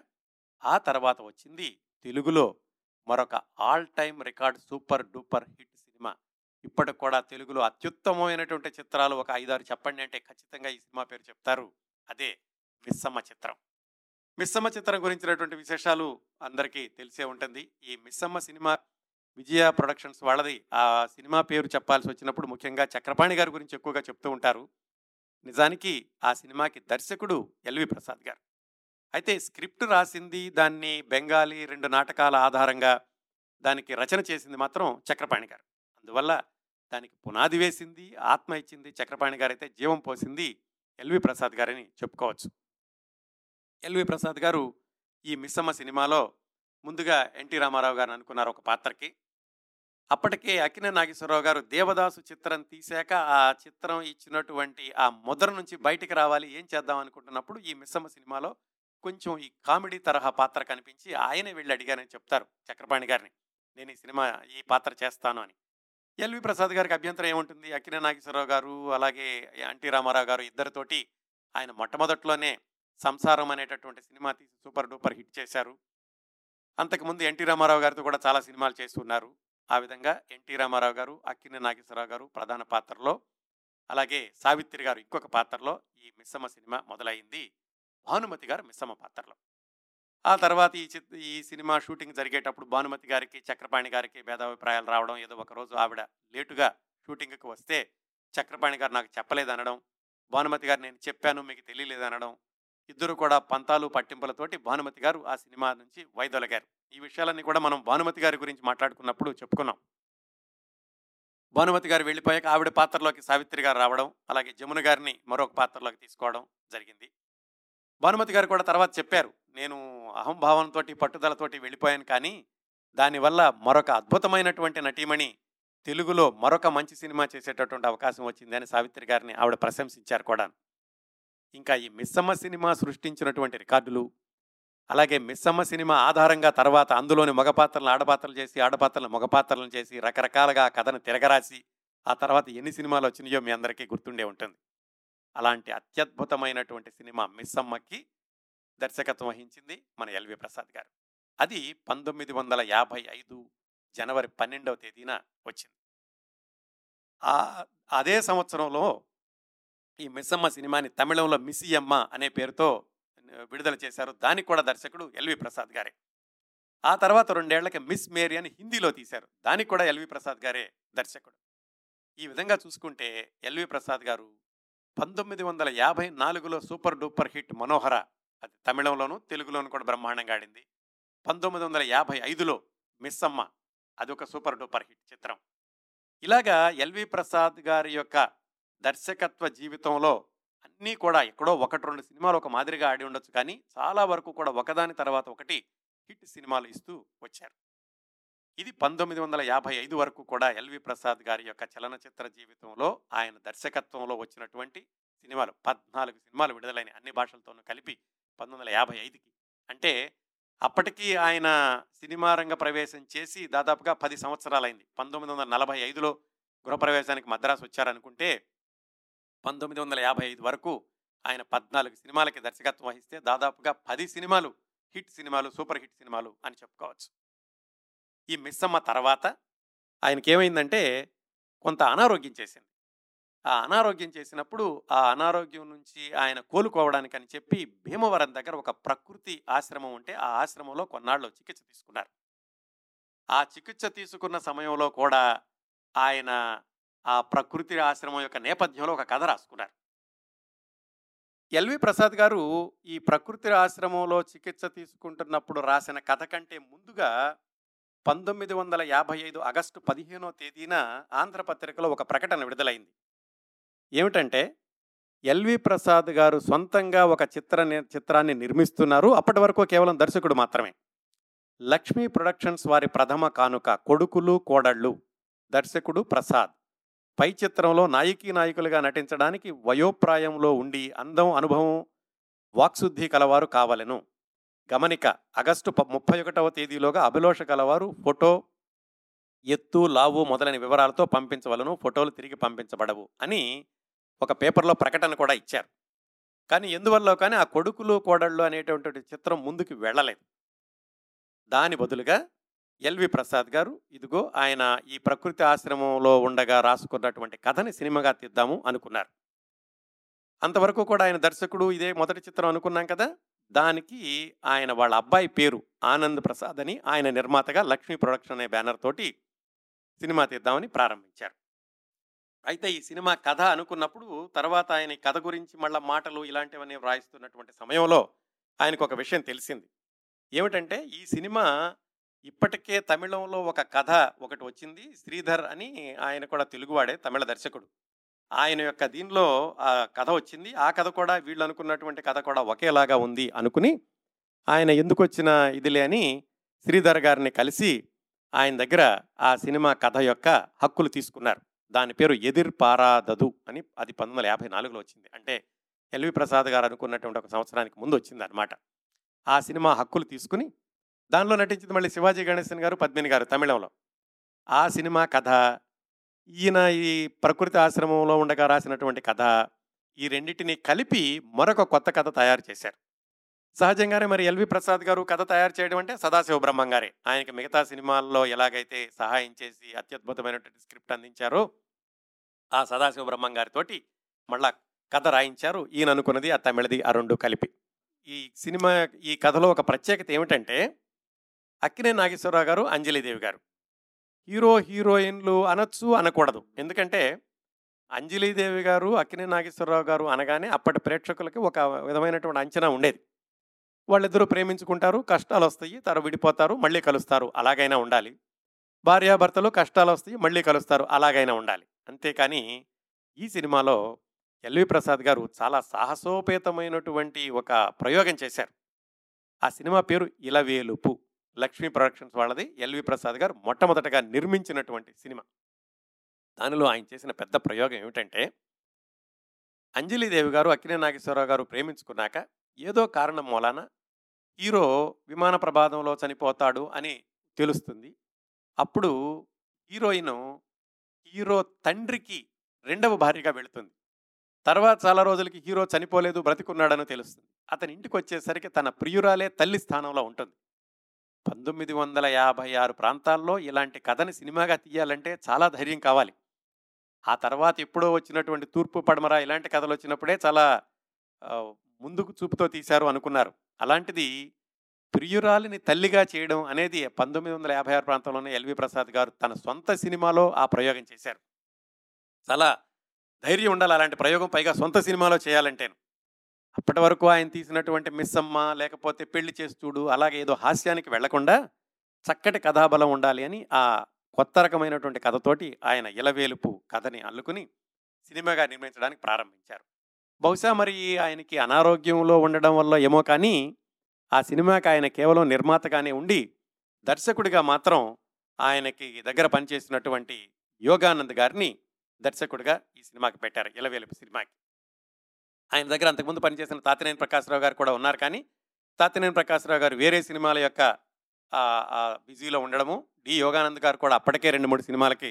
ఆ తర్వాత వచ్చింది తెలుగులో మరొక all time record super duper hit cinema. ఇప్పటికి కూడా తెలుగులో అత్యుత్తమమైనటువంటి చిత్రాలు ఒక ఐదారు చెప్పండి అంటే ఖచ్చితంగా ఈ సినిమా పేరు చెప్తారు. అదే మిస్సమ్మ చిత్రం. మిస్సమ్మ చిత్రం గురించినటువంటి విశేషాలు అందరికీ తెలిసే ఉంటుంది. ఈ మిస్సమ్మ సినిమా విజయ ప్రొడక్షన్స్ వాళ్ళది. ఆ సినిమా పేరు చెప్పాల్సి వచ్చినప్పుడు ముఖ్యంగా చక్రపాణి గారి గురించి ఎక్కువగా చెప్తూ ఉంటారు. నిజానికి ఆ సినిమాకి దర్శకుడు ఎల్వి ప్రసాద్ గారు. అయితే స్క్రిప్ట్ రాసింది, దాన్ని బెంగాలీ రెండు నాటకాల ఆధారంగా దానికి రచన చేసింది మాత్రం చక్రపాణి గారు. అందువల్ల దానికి పునాది వేసింది, ఆత్మ ఇచ్చింది చక్రపాణి గారు, అయితే జీవం పోసింది ఎల్వి ప్రసాద్ గారని చెప్పుకోవచ్చు. ఎల్వి ప్రసాద్ గారు ఈ మిస్సమ్మ సినిమాలో ముందుగా ఎన్టీ రామారావు గారు అనుకున్నారు ఒక పాత్రకి. అప్పటికే అక్కినేని నాగేశ్వరరావు గారు దేవదాసు చిత్రం తీశాక ఆ చిత్రం ఇచ్చినటువంటి ఆ ముద్ర నుంచి బయటికి రావాలి, ఏం చేద్దాం అనుకుంటున్నప్పుడు ఈ మిస్సమ్మ సినిమాలో కొంచెం ఈ కామెడీ తరహా పాత్ర కనిపించి ఆయనే వెళ్ళి అడిగారని చెప్తారు చక్రపాణి గారిని, నేను ఈ సినిమా ఈ పాత్ర చేస్తాను అని. ఎల్వి ప్రసాద్ గారికి అభ్యంతరం ఏముంటుంది? అక్కినేని నాగేశ్వరరావు గారు అలాగే ఎన్టీ రామారావు గారు ఇద్దరితోటి ఆయన మొట్టమొదట్లోనే సంసారం అనేటటువంటి సినిమా తీసి సూపర్ డూపర్ హిట్ చేశారు. అంతకుముందు ఎన్టీ రామారావు గారితో కూడా చాలా సినిమాలు చేస్తున్నారు. ఆ విధంగా ఎన్టీ రామారావు గారు, అక్కినేని నాగేశ్వరరావు గారు ప్రధాన పాత్రలో, అలాగే సావిత్రి గారు ఇంకొక పాత్రలో ఈ మిస్సమ్మ సినిమా మొదలైంది. భానుమతి గారు మిస్సమ్మ పాత్రలో. ఆ తర్వాత ఈ చిత్ ఈ సినిమా షూటింగ్ జరిగేటప్పుడు భానుమతి గారికి చక్రపాణి గారికి భేదాభిప్రాయాలు రావడం, ఏదో ఒకరోజు ఆవిడ లేటుగా షూటింగ్కి వస్తే చక్రపాణి గారు నాకు చెప్పలేదనడం, భానుమతి గారు నేను చెప్పాను మీకు తెలియలేదనడం, ఇద్దరు కూడా పంతాలు పట్టింపులతోటి భానుమతి గారు ఆ సినిమా నుంచి వైదొలగారు. ఈ విషయాలన్నీ కూడా మనం భానుమతి గారి గురించి మాట్లాడుకున్నప్పుడు చెప్పుకున్నాం. భానుమతి గారు వెళ్ళిపోయాక ఆవిడ పాత్రలోకి సావిత్రి గారు రావడం, అలాగే జమున గారిని మరొక పాత్రలోకి తీసుకోవడం జరిగింది. భానుమతి గారు కూడా తర్వాత చెప్పారు, నేను అహంభావంతో పట్టుదలతోటి వెళ్ళిపోయాను, కానీ దానివల్ల మరొక అద్భుతమైనటువంటి నటీమణి తెలుగులో మరొక మంచి సినిమా చేసేటటువంటి అవకాశం వచ్చిందని సావిత్రి గారిని ఆవిడ ప్రశంసించారు కూడా. ఇంకా ఈ మిస్సమ్మ సినిమా సృష్టించినటువంటి రికార్డులు, అలాగే మిస్సమ్మ సినిమా ఆధారంగా తర్వాత అందులోని మగపాత్రలను ఆడపాత్రలు చేసి, ఆడపాత్రలను మగపాత్రలను చేసి, రకరకాలుగా ఆ కథను తిరగరాసి ఆ తర్వాత ఎన్ని సినిమాలు వచ్చినాయో మీ అందరికీ గుర్తుండే ఉంటుంది. అలాంటి అత్యద్భుతమైనటువంటి సినిమా మిస్సమ్మకి దర్శకత్వం వహించింది మన ఎల్వి ప్రసాద్ గారు. అది పంతొమ్మిది వందల యాభై ఐదు జనవరి పన్నెండవ తేదీన వచ్చింది. అదే సంవత్సరంలో ఈ మిస్సమ్మ సినిమాని తమిళంలో మిసియమ్మ అనే పేరుతో విడుదల చేశారు. దానికి కూడా దర్శకుడు ఎల్వి ప్రసాద్ గారే. ఆ తర్వాత రెండేళ్లకి మిస్ మేరీ అని హిందీలో తీశారు. దానికి కూడా ఎల్వి ప్రసాద్ గారే దర్శకుడు. ఈ విధంగా చూసుకుంటే ఎల్వి ప్రసాద్ గారు పంతొమ్మిది వందల యాభై నాలుగులో సూపర్ డూపర్ హిట్ మనోహర, అది తమిళంలోను తెలుగులోను కూడా బ్రహ్మాండంగా ఆడింది. పంతొమ్మిది వందల యాభై ఐదులో మిస్సమ్మ, అది ఒక సూపర్ డూపర్ హిట్ చిత్రం. ఇలాగా ఎల్వి ప్రసాద్ గారి యొక్క దర్శకత్వ జీవితంలో అన్నీ కూడా ఎక్కడో ఒకటి రెండు సినిమాలు ఒక మాదిరిగా ఆడి ఉండొచ్చు, కానీ చాలా వరకు కూడా ఒకదాని తర్వాత ఒకటి హిట్ సినిమాలు ఇస్తూ వచ్చారు. ఇది పంతొమ్మిది వందల యాభై ఐదు వరకు కూడా ఎల్వి ప్రసాద్ గారి యొక్క చలనచిత్ర జీవితంలో ఆయన దర్శకత్వంలో వచ్చినటువంటి సినిమాలు పద్నాలుగు సినిమాలు విడుదలైన అన్ని భాషలతోనూ కలిపి పంతొమ్మిది వందల యాభై ఐదుకి. అంటే అప్పటికీ ఆయన సినిమా రంగ ప్రవేశం చేసి దాదాపుగా పది సంవత్సరాలైంది. పంతొమ్మిది వందల నలభై ఐదులో గృహప్రవేశానికి మద్రాసు వచ్చారనుకుంటే పంతొమ్మిది వందల యాభై ఐదు వరకు ఆయన పద్నాలుగు సినిమాలకి దర్శకత్వం వహిస్తే దాదాపుగా పది సినిమాలు హిట్ సినిమాలు, సూపర్ హిట్ సినిమాలు అని చెప్పుకోవచ్చు. ఈ మిస్సమ్మ తర్వాత ఆయనకేమైందంటే కొంత అనారోగ్యం చేసింది. ఆ అనారోగ్యం చేసినప్పుడు ఆ అనారోగ్యం నుంచి ఆయన కోలుకోవడానికి అని చెప్పి భీమవరం దగ్గర ఒక ప్రకృతి ఆశ్రమం ఉంటే ఆ ఆశ్రమంలో కొన్నాళ్ళు చికిత్స తీసుకున్నారు. ఆ చికిత్స తీసుకున్న సమయంలో కూడా ఆయన ఆ ప్రకృతి ఆశ్రమం యొక్క నేపథ్యంలో ఒక కథ రాసుకున్నారు. ఎల్వి ప్రసాద్ గారు ఈ ప్రకృతి ఆశ్రమంలో చికిత్స తీసుకుంటున్నప్పుడు రాసిన కథ కంటే ముందుగా పంతొమ్మిది వందల యాభై ఐదు ఆగస్టు పదిహేనో తేదీన ఆంధ్రపత్రికలో ఒక ప్రకటన విడుదలైంది. ఏమిటంటే ఎల్వి ప్రసాద్ గారు సొంతంగా ఒక చిత్ర చిత్రాన్ని నిర్మిస్తున్నారు. అప్పటి వరకు కేవలం దర్శకుడు మాత్రమే. లక్ష్మీ ప్రొడక్షన్స్ వారి ప్రథమ కానుక కొడుకులు కోడళ్ళు, దర్శకుడు ప్రసాద్. పై చిత్రంలో నాయకీ నాయకులుగా నటించడానికి వయోప్రాయంలో ఉండి అందం, అనుభవం, వాక్శుద్ధి కలవారు కావలెను. గమనిక, ఆగస్టు ముప్పై ఒకటవ తేదీలోగా అభిలాష కలవారు ఫోటో, ఎత్తు, లావు మొదలైన వివరాలతో పంపించవలను, ఫోటోలు తిరిగి పంపించబడవు అని ఒక పేపర్లో ప్రకటన కూడా ఇచ్చారు. కానీ ఎందువల్ల కానీ ఆ కొడుకులు కోడళ్ళు అనేటటువంటి చిత్రం ముందుకు వెళ్ళలేదు. దాని బదులుగా ఎల్వి ప్రసాద్ గారు ఇదిగో ఆయన ఈ ప్రకృతి ఆశ్రమంలో ఉండగా రాసుకున్నటువంటి కథని సినిమాగా తీద్దాము అనుకున్నారు. అంతవరకు కూడా ఆయన దర్శకుడు, ఇదే మొదటి చిత్రం అనుకున్నాం కదా. దానికి ఆయన వాళ్ళ అబ్బాయి పేరు ఆనంద్ ప్రసాద్ అని, ఆయన నిర్మాతగా లక్ష్మీ ప్రొడక్షన్ అనే బ్యానర్ తోటి సినిమా తీద్దామని ప్రారంభించారు. అయితే ఈ సినిమా కథ అనుకున్నప్పుడు తర్వాత ఆయన కథ గురించి మళ్ళీ మాటలు ఇలాంటివన్నీ వ్రాయిస్తున్నటువంటి సమయంలో ఆయనకు ఒక విషయం తెలిసింది. ఏమిటంటే ఈ సినిమా ఇప్పటికే తమిళంలో ఒక కథ ఒకటి వచ్చింది. శ్రీధర్ అని ఆయన కూడా తెలుగువాడే, తమిళ దర్శకుడు. ఆయన యొక్క దీనిలో ఆ కథ వచ్చింది. ఆ కథ కూడా వీళ్ళు అనుకున్నటువంటి కథ కూడా ఒకేలాగా ఉంది అనుకుని ఆయన ఎందుకు వచ్చిన ఇదిలే అని శ్రీధర్ గారిని కలిసి ఆయన దగ్గర ఆ సినిమా కథ యొక్క హక్కులు తీసుకున్నారు. దాని పేరు ఎదిర్ పారాదదు అని. అది పంతొమ్మిది వందల యాభై నాలుగులో వచ్చింది. అంటే ఎల్వి ప్రసాద్ గారు అనుకున్నటువంటి ఒక సంవత్సరానికి ముందు వచ్చింది అనమాట. ఆ సినిమా హక్కులు తీసుకుని దానిలో నటించింది మళ్ళీ శివాజీ గణేసన్ గారు, పద్మిని గారు తమిళంలో. ఆ సినిమా కథ, ఈయన ఈ ప్రకృతి ఆశ్రమంలో ఉండగా రాసినటువంటి కథ, ఈ రెండింటినీ కలిపి మరొక కొత్త కథ తయారు చేశారు. సహజంగానే మరి ఎల్వి ప్రసాద్ గారు కథ తయారు చేయడం అంటే సదాశివ బ్రహ్మ గారే. ఆయనకి మిగతా సినిమాల్లో ఎలాగైతే సహాయం చేసి అత్యద్భుతమైనటువంటి స్క్రిప్ట్ అందించారో ఆ సదాశివ బ్రహ్మ గారితోటి మళ్ళా కథ రాయించారు. ఈయన అనుకున్నది, ఆ తమిళది, ఆ రెండు కలిపి. ఈ సినిమా ఈ కథలో ఒక ప్రత్యేకత ఏమిటంటే అక్కినేని నాగేశ్వరరావు గారు, అంజలిదేవి గారు హీరో హీరోయిన్లు అనొచ్చు, అనకూడదు. ఎందుకంటే అంజలిదేవి గారు, అక్కినేని నాగేశ్వరరావు గారు అనగానే అప్పటి ప్రేక్షకులకి ఒక విధమైనటువంటి అంచనా ఉండేది. వాళ్ళిద్దరూ ప్రేమించుకుంటారు, కష్టాలు వస్తాయి, తర్వాత విడిపోతారు, మళ్ళీ కలుస్తారు, అలాగైనా ఉండాలి. భార్యాభర్తలు, కష్టాలు వస్తాయి, మళ్ళీ కలుస్తారు, అలాగైనా ఉండాలి. అంతేకాని ఈ సినిమాలో ఎల్వి ప్రసాద్ గారు చాలా సాహసోపేతమైనటువంటి ఒక ప్రయోగం చేశారు. ఆ సినిమా పేరు ఇలవేలుపు. లక్ష్మీ ప్రొడక్షన్స్ వాళ్ళది. ఎల్వి ప్రసాద్ గారు మొట్టమొదటగా నిర్మించినటువంటి సినిమా. దానిలో ఆయన చేసిన పెద్ద ప్రయోగం ఏమిటంటే, అంజలిదేవి గారు అక్కినేని నాగేశ్వరరావు గారు ప్రేమించుకున్నాక ఏదో కారణం మూలాన హీరో విమాన ప్రమాదంలో చనిపోతాడు అని తెలుస్తుంది. అప్పుడు హీరోయిన్ హీరో తండ్రికి రెండవ భార్యగా వెళుతుంది. తర్వాత చాలా రోజులకి హీరో చనిపోలేదు, బ్రతికున్నాడని తెలుస్తుంది. అతని ఇంటికి వచ్చేసరికి తన ప్రియురాలే తల్లి స్థానంలో ఉంటుంది. పంతొమ్మిది వందల యాభై ఆరు ప్రాంతాల్లో ఇలాంటి కథని సినిమాగా తీయాలంటే చాలా ధైర్యం కావాలి. ఆ తర్వాత ఎప్పుడో వచ్చినటువంటి తూర్పు పడమర ఇలాంటి కథలు వచ్చినప్పుడే చాలా ముందుకు చూపుతో తీశారు అనుకున్నారు. అలాంటిది ప్రియురాలిని తల్లిగా చేయడం అనేది పంతొమ్మిది వందల యాభై ఆరు ప్రాంతంలోనే ఎల్వి ప్రసాద్ గారు తన సొంత సినిమాలో ఆ ప్రయోగం చేశారు. చాలా ధైర్యం ఉండాలి అలాంటి ప్రయోగం, పైగా సొంత సినిమాలో చేయాలంటేను. అప్పటి వరకు ఆయన తీసినటువంటి మిస్సమ్మ, లేకపోతే పెళ్లి చేసి చూడు, అలాగే ఏదో హాస్యానికి వెళ్లకుండా చక్కటి కథాబలం ఉండాలి అని ఆ కొత్త రకమైనటువంటి కథతోటి ఆయన ఇలవేలుపు కథని అల్లుకుని సినిమాగా నిర్మించడానికి ప్రారంభించారు. బహుశా మరి ఆయనకి అనారోగ్యంలో ఉండడం వల్ల ఏమో కానీ ఆ సినిమాకి ఆయన కేవలం నిర్మాతగానే ఉండి దర్శకుడిగా మాత్రం ఆయనకి దగ్గర పనిచేసినటువంటి యోగానంద్ గారిని దర్శకుడిగా ఈ సినిమాకి పెట్టారు. ఇలవేలుపు సినిమాకి ఆయన దగ్గర అంతకుముందు పనిచేసిన తాతినేని ప్రకాశ్రావు గారు కూడా ఉన్నారు. కానీ తాతినేని ప్రకాశ్రావు గారు వేరే సినిమాల యొక్క బిజీలో ఉండడము, డి యోగానంద్ గారు కూడా అప్పటికే రెండు మూడు సినిమాలకి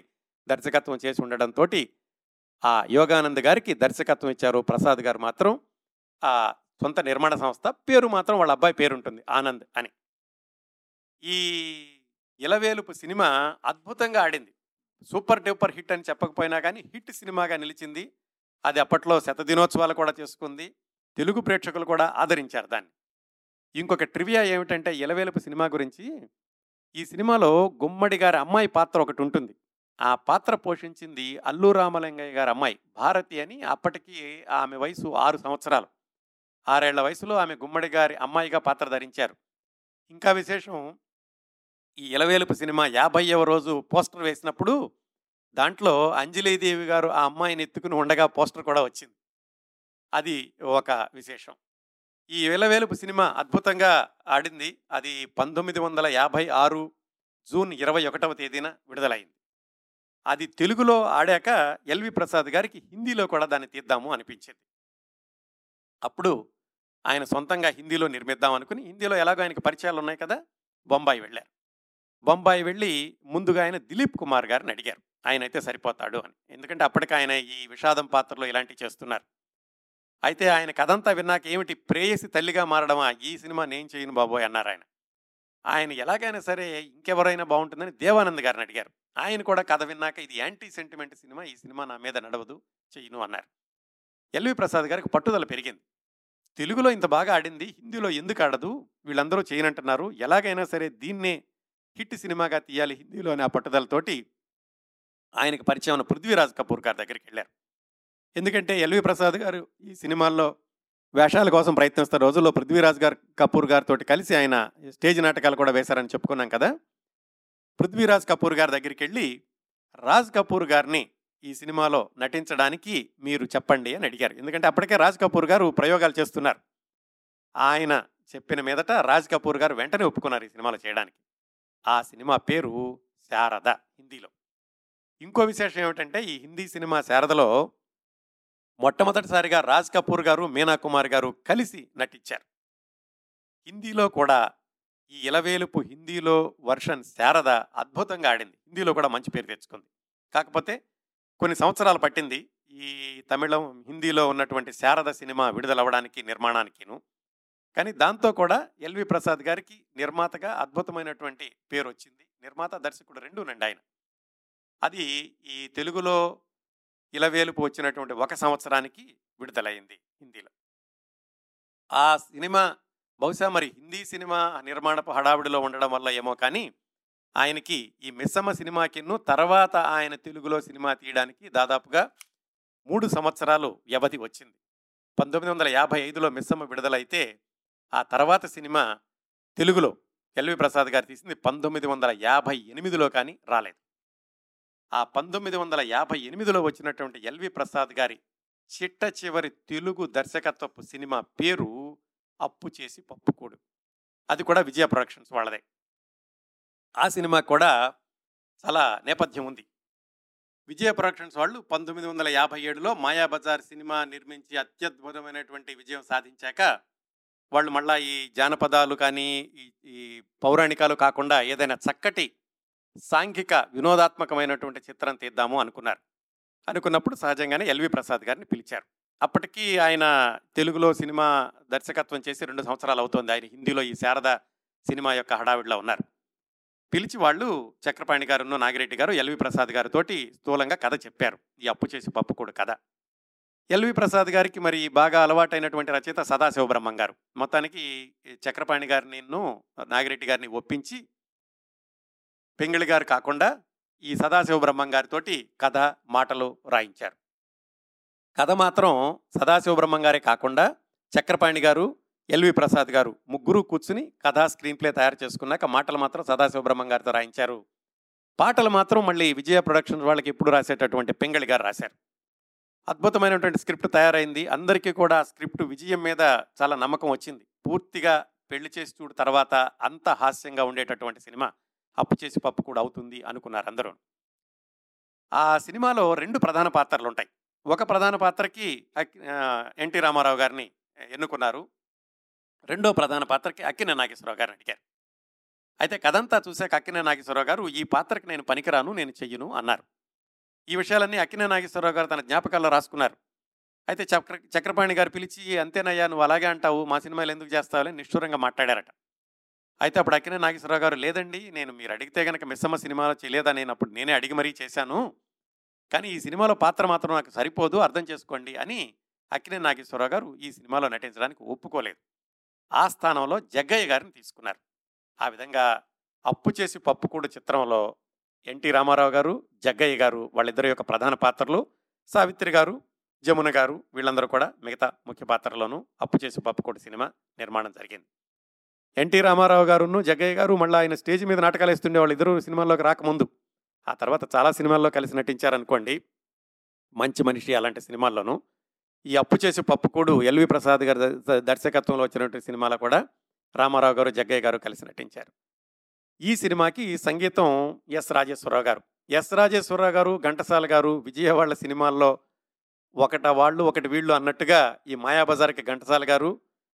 దర్శకత్వం చేసి ఉండడంతో ఆ యోగానంద్ గారికి దర్శకత్వం ఇచ్చారు. ప్రసాద్ గారు మాత్రం ఆ సొంత నిర్మాణ సంస్థ, పేరు మాత్రం వాళ్ళ అబ్బాయి పేరు ఉంటుంది ఆనంద్ అని. ఈ ఇలవేలుపు సినిమా అద్భుతంగా ఆడింది. సూపర్ డూపర్ హిట్ అని చెప్పకపోయినా కానీ హిట్ సినిమాగా నిలిచింది. అది అప్పట్లో శతదినోత్సవాలు కూడా చేసుకుంది. తెలుగు ప్రేక్షకులు కూడా ఆదరించారు దాన్ని. ఇంకొక ట్రివియా ఏమిటంటే ఇలవేలుపు సినిమా గురించి, ఈ సినిమాలో గుమ్మడి గారి అమ్మాయి పాత్ర ఒకటి ఉంటుంది. ఆ పాత్ర పోషించింది అల్లు రామలింగయ్య గారి అమ్మాయి భారతి అని. అప్పటికి ఆమె వయసు ఆరు సంవత్సరాలు. ఆరేళ్ల వయసులో ఆమె గుమ్మడి గారి అమ్మాయిగా పాత్ర ధరించారు. ఇంకా విశేషం, ఈ ఇలవేలుపు సినిమా యాభైవ రోజు పోస్టర్ వేసినప్పుడు దాంట్లో అంజలీదేవి గారు ఆ అమ్మాయిని ఎత్తుకుని ఉండగా పోస్టర్ కూడా వచ్చింది. అది ఒక విశేషం. ఈ ఇలవేలుపు సినిమా అద్భుతంగా ఆడింది. అది పంతొమ్మిది వందల యాభై ఆరు జూన్ ఇరవై ఒకటవ తేదీన విడుదలైంది. అది తెలుగులో ఆడాక ఎల్వి ప్రసాద్ గారికి హిందీలో కూడా దాన్ని తీద్దాము అనిపించింది. అప్పుడు ఆయన సొంతంగా హిందీలో నిర్మిద్దాం అనుకుని, హిందీలో ఎలాగో ఆయనకు పరిచయాలు ఉన్నాయి కదా, బొంబాయి వెళ్ళారు. బొంబాయి వెళ్ళి ముందుగా ఆయన దిలీప్ కుమార్ గారిని అడిగారు, ఆయన అయితే సరిపోతాడు అని. ఎందుకంటే అప్పటికి ఆయన ఈ విషాదం పాత్రలో ఇలాంటివి చేస్తున్నారు. అయితే ఆయన కథంతా విన్నాక, ఏమిటి ప్రేయసి తల్లిగా మారడమా, ఈ సినిమా నేను చేయను బాబోయ్ అన్నారు ఆయన. ఆయన ఎలాగైనా సరే ఇంకెవరైనా బాగుంటుందని దేవానంద్ గారిని అడిగారు. ఆయన కూడా కథ విన్నాక, ఇది యాంటీ సెంటిమెంట్ సినిమా, ఈ సినిమా నా మీద నడవదు, చేయను అన్నారు. ఎల్వి ప్రసాద్ గారికి పట్టుదల పెరిగింది. తెలుగులో ఇంత బాగా ఆడింది, హిందీలో ఎందుకు ఆడదు, వీళ్ళందరూ చేయనంటున్నారు, ఎలాగైనా సరే దీన్నే హిట్ సినిమాగా తీయాలి హిందీలో అనే ఆ పట్టుదలతోటి ఆయనకు పరిచయం ఉన్న పృథ్వీరాజ్ కపూర్ గారి దగ్గరికి వెళ్ళారు. ఎందుకంటే ఎల్వి ప్రసాద్ గారు ఈ సినిమాల్లో వేషాల కోసం ప్రయత్నిస్తున్న రోజుల్లో పృథ్వీరాజ్ గారు కపూర్ గారితో కలిసి ఆయన స్టేజ్ నాటకాలు కూడా వేశారని చెప్పుకున్నాం కదా. పృథ్వీరాజ్ కపూర్ గారి దగ్గరికి వెళ్ళి, రాజ్ కపూర్ గారిని ఈ సినిమాలో నటించడానికి మీరు చెప్పండి అని అడిగారు. ఎందుకంటే అప్పటికే రాజ్ కపూర్ గారు ప్రయోగాలు చేస్తున్నారు. ఆయన చెప్పిన మీదట రాజ్ కపూర్ గారు వెంటనే ఒప్పుకున్నారు ఈ సినిమాలో చేయడానికి. ఆ సినిమా పేరు శారద హిందీలో. ఇంకో విశేషం ఏమిటంటే, ఈ హిందీ సినిమా శారదలో మొట్టమొదటిసారిగా రాజ్ కపూర్ గారు మీనా కుమారి గారు కలిసి నటించారు. హిందీలో కూడా ఈ ఇలవేలుపు హిందీలో వర్షన్ శారద అద్భుతంగా ఆడింది. హిందీలో కూడా మంచి పేరు తెచ్చుకుంది. కాకపోతే కొన్ని సంవత్సరాలు పట్టింది ఈ తమిళం హిందీలో ఉన్నటువంటి శారద సినిమా విడుదలవ్వడానికి, నిర్మాణానికిను. కానీ దాంతో కూడా ఎల్వి ప్రసాద్ గారికి నిర్మాతగా అద్భుతమైనటువంటి పేరు వచ్చింది. నిర్మాత, దర్శకుడు రెండూ నండి ఆయన. అది ఈ తెలుగులో ఇలవేలుపు వచ్చినటువంటి ఒక సంవత్సరానికి విడుదలైంది హిందీలో. ఆ సినిమా బహుశా మరి హిందీ సినిమా నిర్మాణపు హడావిడిలో ఉండడం వల్ల ఏమో కానీ ఆయనకి ఈ మిస్సమ్మ సినిమాకిను తర్వాత ఆయన తెలుగులో సినిమా తీయడానికి దాదాపుగా మూడు సంవత్సరాలు వ్యవధి వచ్చింది. పంతొమ్మిది వందల యాభై ఐదులో మిస్సమ్మ విడుదలైతే ఆ తర్వాత సినిమా తెలుగులో ఎల్వి ప్రసాద్ గారు తీసింది పంతొమ్మిది వందల యాభై ఎనిమిదిలో కానీ రాలేదు. ఆ పంతొమ్మిది వందల యాభై ఎనిమిదిలో వచ్చినటువంటి ఎల్వి ప్రసాద్ గారి చిట్ట చివరి తెలుగు దర్శకత్వపు సినిమా పేరు అప్పు చేసి పప్పుకోడు. అది కూడా విజయ ప్రొడక్షన్స్ వాళ్ళదే. ఆ సినిమా కూడా చాలా నేపథ్యం ఉంది. విజయ ప్రొడక్షన్స్ వాళ్ళు పంతొమ్మిది వందల యాభై ఏడులో మాయాబజార్ సినిమా నిర్మించి అత్యద్భుతమైనటువంటి విజయం సాధించాక వాళ్ళు మళ్ళీ ఈ జానపదాలు కానీ ఈ పౌరాణికాలు కాకుండా ఏదైనా చక్కటి సాంఘిక వినోదాత్మకమైనటువంటి చిత్రం తీద్దాము అనుకున్నారు. అనుకున్నప్పుడు సహజంగానే ఎల్వి ప్రసాద్ గారిని పిలిచారు. అప్పటికీ ఆయన తెలుగులో సినిమా దర్శకత్వం చేసి రెండు సంవత్సరాలు అవుతోంది. ఆయన హిందీలో ఈ శారద సినిమా యొక్క హడావిడిలో ఉన్నారు. పిలిచి వాళ్ళు చక్రపాణి గారును నాగిరెడ్డి గారు ఎల్వి ప్రసాద్ గారితోటి స్థూలంగా కథ చెప్పారు, ఈ అప్పు చేసి పప్పుకోడు కథ. ఎల్వి ప్రసాద్ గారికి మరి బాగా అలవాటైనటువంటి రచయిత సదాశివ బ్రహ్మ గారు. మొత్తానికి చక్రపాణి గారినిను నాగిరెడ్డి గారిని ఒప్పించి పెంగిళి గారు కాకుండా ఈ సదాశివ బ్రహ్మ గారితోటి కథ మాటలు రాయించారు. కథ మాత్రం సదాశివ బ్రహ్మ గారే కాకుండా చక్రపాణి గారు ఎల్వి ప్రసాద్ గారు ముగ్గురు కూర్చుని కథా స్క్రీన్ ప్లే తయారు చేసుకున్నాక మాటలు మాత్రం సదాశివ బ్రహ్మ గారితో రాయించారు. పాటలు మాత్రం మళ్ళీ విజయ ప్రొడక్షన్స్ వాళ్ళకి ఎప్పుడు రాసేటటువంటి పెంగిళి గారు రాశారు. అద్భుతమైనటువంటి స్క్రిప్ట్ తయారైంది. అందరికీ కూడా ఆ స్క్రిప్ట్ విజయం మీద చాలా నమ్మకం వచ్చింది. పూర్తిగా పెళ్లి చేసి చూడు తర్వాత అంత హాస్యంగా ఉండేటటువంటి సినిమా అప్పు చేసి పప్పు కూడా అవుతుంది అనుకున్నారు అందరూ. ఆ సినిమాలో రెండు ప్రధాన పాత్రలు ఉంటాయి. ఒక ప్రధాన పాత్రకి ఎన్టీ రామారావు గారిని ఎన్నుకున్నారు, రెండో ప్రధాన పాత్రకి అక్కినేని నాగేశ్వరరావు గారిని అడిగారు. అయితే కథంతా చూశాక అక్కినేని నాగేశ్వరరావు గారు ఈ పాత్రకి నేను పనికిరాను, నేను చెయ్యను అన్నారు. ఈ విషయాలన్నీ అక్కినేని నాగేశ్వరరావు గారు తన జ్ఞాపకాల్లో రాసుకున్నారు. అయితే చక్ర చక్రపాణి గారు పిలిచి అంతేనయ్యా నువ్వు అలాగే అంటావు, మా సినిమాలు ఎందుకు చేస్తావని నిష్ఠూరంగా మాట్లాడారట. అయితే అప్పుడు అక్కినేని నాగేశ్వరరావు గారు లేదండి, నేను మీరు అడిగితే కనుక మిస్సమ్మ సినిమాలో చేయలేదా, నేను అప్పుడు నేనే అడిగి మరీ చేశాను, కానీ ఈ సినిమాలో పాత్ర మాత్రం నాకు సరిపోదు, అర్థం చేసుకోండి అని అక్కినేని నాగేశ్వరరావు గారు ఈ సినిమాలో నటించడానికి ఒప్పుకోలేదు. ఆ స్థానంలో జగ్గయ్య గారిని తీసుకున్నారు. ఆ విధంగా అప్పు చేసి పప్పుకోడు చిత్రంలో ఎన్టీ రామారావు గారు జగ్గయ్య గారు వాళ్ళిద్దరి యొక్క ప్రధాన పాత్రలు, సావిత్రి గారు జమున గారు వీళ్ళందరూ కూడా మిగతా ముఖ్య పాత్రలోనూ అప్పు చేసి పప్పుకోడు సినిమా నిర్మాణం జరిగింది. ఎన్టీ రామారావు గారును జగ్గయ్య గారు మళ్ళీ ఆయన స్టేజ్ మీద నాటకాలు వేస్తుండే వాళ్ళు ఇద్దరు సినిమాల్లోకి రాకముందు. ఆ తర్వాత చాలా సినిమాల్లో కలిసి నటించారనుకోండి, మంచి మనిషి అలాంటి సినిమాల్లోనూ. ఈ అప్పు చేసి పప్పుకోడు ఎల్వి ప్రసాద్ గారి దర్శకత్వంలో వచ్చినటువంటి సినిమాలో కూడా రామారావు గారు జగ్గయ్య గారు కలిసి నటించారు. ఈ సినిమాకి సంగీతం ఎస్ రాజేశ్వరరావు గారు. ఎస్ రాజేశ్వరరావు గారు ఘంటసాల గారు విజయ వాళ్ళ సినిమాల్లో ఒకట వాళ్ళు ఒకటి వీళ్ళు అన్నట్టుగా ఈ మాయాబజార్కి ఘంటసాల గారు,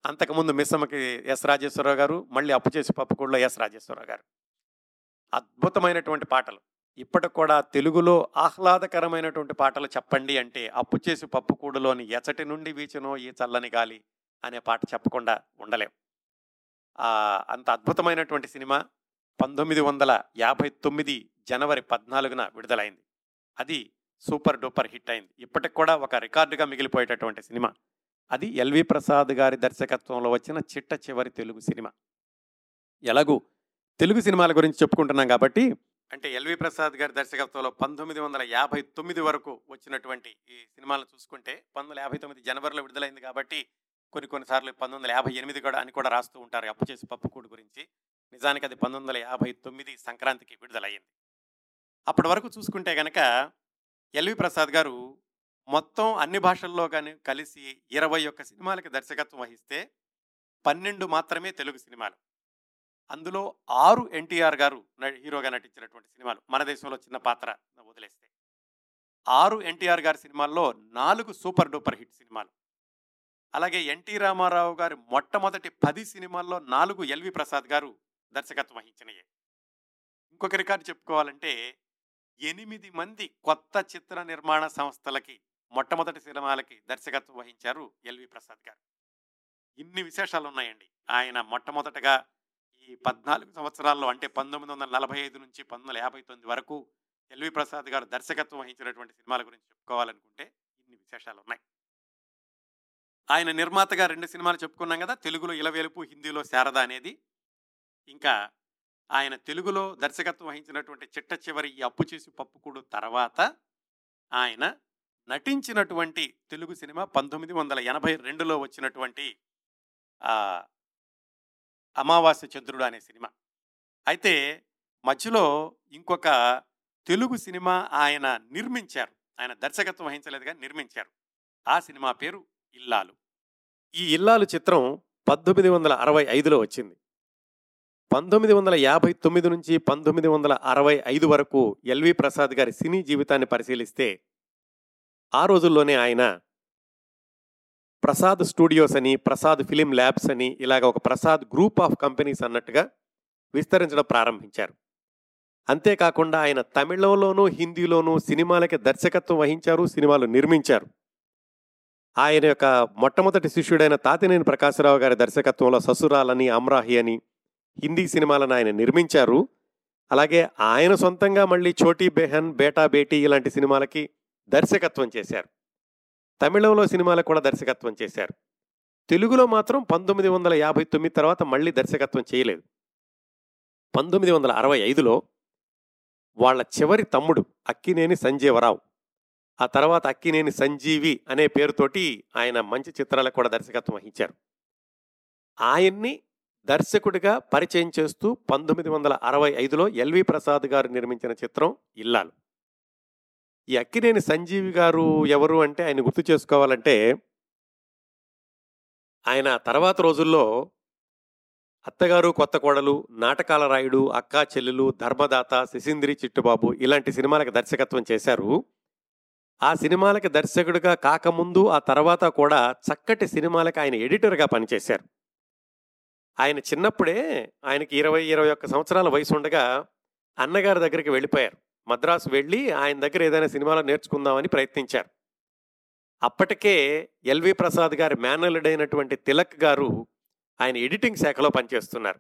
అంతకుముందు మిస్సమ్మకి ఎస్ రాజేశ్వరరావు గారు, మళ్ళీ అప్పు చేసి పప్పుకోడులో ఎస్ రాజేశ్వరరావు గారు. అద్భుతమైనటువంటి పాటలు. ఇప్పటికి కూడా తెలుగులో ఆహ్లాదకరమైనటువంటి పాటలు చెప్పండి అంటే అప్పు చేసి పప్పుకోడులోని ఎచ్చటి నుండి వీచునో ఈ చల్లని గాలి అనే పాట చెప్పకుండా ఉండలేం. అంత అద్భుతమైనటువంటి సినిమా పంతొమ్మిది వందల యాభై తొమ్మిది జనవరి పద్నాలుగున విడుదలైంది. అది సూపర్ డూపర్ హిట్ అయింది. ఇప్పటికి కూడా ఒక రికార్డుగా మిగిలిపోయేటటువంటి సినిమా అది. ఎల్వి ప్రసాద్ గారి దర్శకత్వంలో వచ్చిన చిట్ట చివరి తెలుగు సినిమా. ఎలాగూ తెలుగు సినిమాల గురించి చెప్పుకుంటున్నాం కాబట్టి, అంటే ఎల్వి ప్రసాద్ గారి దర్శకత్వంలో పంతొమ్మిది వందల యాభై తొమ్మిది వరకు వచ్చినటువంటి ఈ సినిమాలను చూసుకుంటే పంతొమ్మిది వందల యాభై తొమ్మిది జనవరిలో విడుదలైంది కాబట్టి కొన్ని కొన్నిసార్లు పంతొమ్మిది వందల యాభై ఎనిమిది కూడా అని కూడా రాస్తూ ఉంటారు అప్పు చేసి పప్పుకోడు గురించి. నిజానికి అది పంతొమ్మిది వందల యాభై తొమ్మిది సంక్రాంతికి విడుదలయ్యింది. అప్పటి వరకు చూసుకుంటే కనుక ఎల్వి ప్రసాద్ గారు మొత్తం అన్ని భాషల్లో కానీ కలిసి ఇరవై ఒక్క సినిమాలకి దర్శకత్వం వహిస్తే పన్నెండు మాత్రమే తెలుగు సినిమాలు. అందులో ఆరు ఎన్టీఆర్ గారు హీరోగా నటించినటువంటి సినిమాలు, మన దేశంలో చిన్న పాత్ర వదిలేస్తే. ఆరు ఎన్టీఆర్ గారి సినిమాల్లో నాలుగు సూపర్ డూపర్ హిట్ సినిమాలు. అలాగే ఎన్టీ రామారావు గారి మొట్టమొదటి పది సినిమాల్లో నాలుగు ఎల్వి ప్రసాద్ గారు దర్శకత్వం వహించినయే. ఇంకొక రికార్డు చెప్పుకోవాలంటే ఎనిమిది మంది కొత్త చిత్ర నిర్మాణ సంస్థలకి మొట్టమొదటి సినిమాలకి దర్శకత్వం వహించారు ఎల్వి ప్రసాద్ గారు. ఇన్ని విశేషాలు ఉన్నాయండి. ఆయన మొట్టమొదటగా ఈ పద్నాలుగు సంవత్సరాల్లో, అంటే పంతొమ్మిది వందల నలభై ఐదు నుంచి పంతొమ్మిది వందల యాభై తొమ్మిది వరకు ఎల్వి ప్రసాద్ గారు దర్శకత్వం వహించినటువంటి సినిమాల గురించి చెప్పుకోవాలనుకుంటే ఇన్ని విశేషాలు ఉన్నాయి. ఆయన నిర్మాతగా రెండు సినిమాలు చెప్పుకున్నాం కదా, తెలుగులో ఇలవేలుపు, హిందీలో శారద అనేది. ఇంకా ఆయన తెలుగులో దర్శకత్వం వహించినటువంటి చిట్ట చివరి ఈ అప్పు చేసి పప్పుకోడు తర్వాత ఆయన నటించినటువంటి తెలుగు సినిమా పంతొమ్మిది వందల ఎనభై రెండులో వచ్చినటువంటి అమావాస్య చంద్రుడు అనే సినిమా. అయితే మధ్యలో ఇంకొక తెలుగు సినిమా ఆయన నిర్మించారు, ఆయన దర్శకత్వం వహించలేదు కానీ నిర్మించారు. ఆ సినిమా పేరు ఇల్లాలు. ఈ ఇల్లాలు చిత్రం పంతొమ్మిది వందల అరవై ఐదులో వచ్చింది. పంతొమ్మిది వందల యాభై తొమ్మిది నుంచి పంతొమ్మిది వందల అరవై ఐదు వరకు ఎల్వి ప్రసాద్ గారి సినీ జీవితాన్ని పరిశీలిస్తే ఆ రోజుల్లోనే ఆయన ప్రసాద్ స్టూడియోస్ అని, ప్రసాద్ ఫిలిం ల్యాబ్స్ అని, ఇలాగ ఒక ప్రసాద్ గ్రూప్ ఆఫ్ కంపెనీస్ అన్నట్టుగా విస్తరించడం ప్రారంభించారు. అంతేకాకుండా ఆయన తమిళంలోనూ హిందీలోనూ సినిమాలకి దర్శకత్వం వహించారు, సినిమాలు నిర్మించారు. ఆయన యొక్క మొట్టమొదటి శిష్యుడైన తాతినేని ప్రకాశరావు గారి దర్శకత్వంలో ససురాలని, అమ్రాహి అని హిందీ సినిమాలను ఆయన నిర్మించారు. అలాగే ఆయన సొంతంగా మళ్ళీ చోటీ బెహన్, బేటా బేటీ ఇలాంటి సినిమాలకి దర్శకత్వం చేశారు. తమిళంలో సినిమాలకు కూడా దర్శకత్వం చేశారు. తెలుగులో మాత్రం పంతొమ్మిది వందల యాభై తొమ్మిది తర్వాత మళ్ళీ దర్శకత్వం చేయలేదు. పంతొమ్మిది వందల అరవై ఐదులో వాళ్ళ చివరి తమ్ముడు అక్కినేని సంజీవరావు, ఆ తర్వాత అక్కినేని సంజీవి అనే పేరుతోటి ఆయన మంచి చిత్రాలకు కూడా దర్శకత్వం వహించారు. ఆయన్ని దర్శకుడిగా పరిచయం చేస్తూ పంతొమ్మిది వందల అరవై ఐదులో ఎల్వి ప్రసాద్ గారు నిర్మించిన చిత్రం ఇల్లాలు. ఈ అక్కినేని సంజీవి గారు ఎవరు అంటే ఆయన గుర్తు చేసుకోవాలంటే ఆయన తర్వాత రోజుల్లో అత్తగారు కొత్త కోడలు, నాటకాల రాయుడు, అక్కా చెల్లెలు, ధర్మదాత, శిశింద్రి చిట్టుబాబు ఇలాంటి సినిమాలకు దర్శకత్వం చేశారు. ఆ సినిమాలకి దర్శకుడిగా కాకముందు ఆ తర్వాత కూడా చక్కటి సినిమాలకు ఆయన ఎడిటర్గా పనిచేశారు. ఆయన చిన్నప్పుడే, ఆయనకి ఇరవై ఇరవై ఒక్క సంవత్సరాల వయసు ఉండగా అన్నగారి దగ్గరికి వెళ్ళిపోయారు. మద్రాసు వెళ్ళి ఆయన దగ్గర ఏదైనా సినిమాలో నేర్చుకుందామని ప్రయత్నించారు. అప్పటికే ఎల్వి ప్రసాద్ గారి మేనల్డ్ అయినటువంటి తిలక్ గారు ఆయన ఎడిటింగ్ శాఖలో పనిచేస్తున్నారు.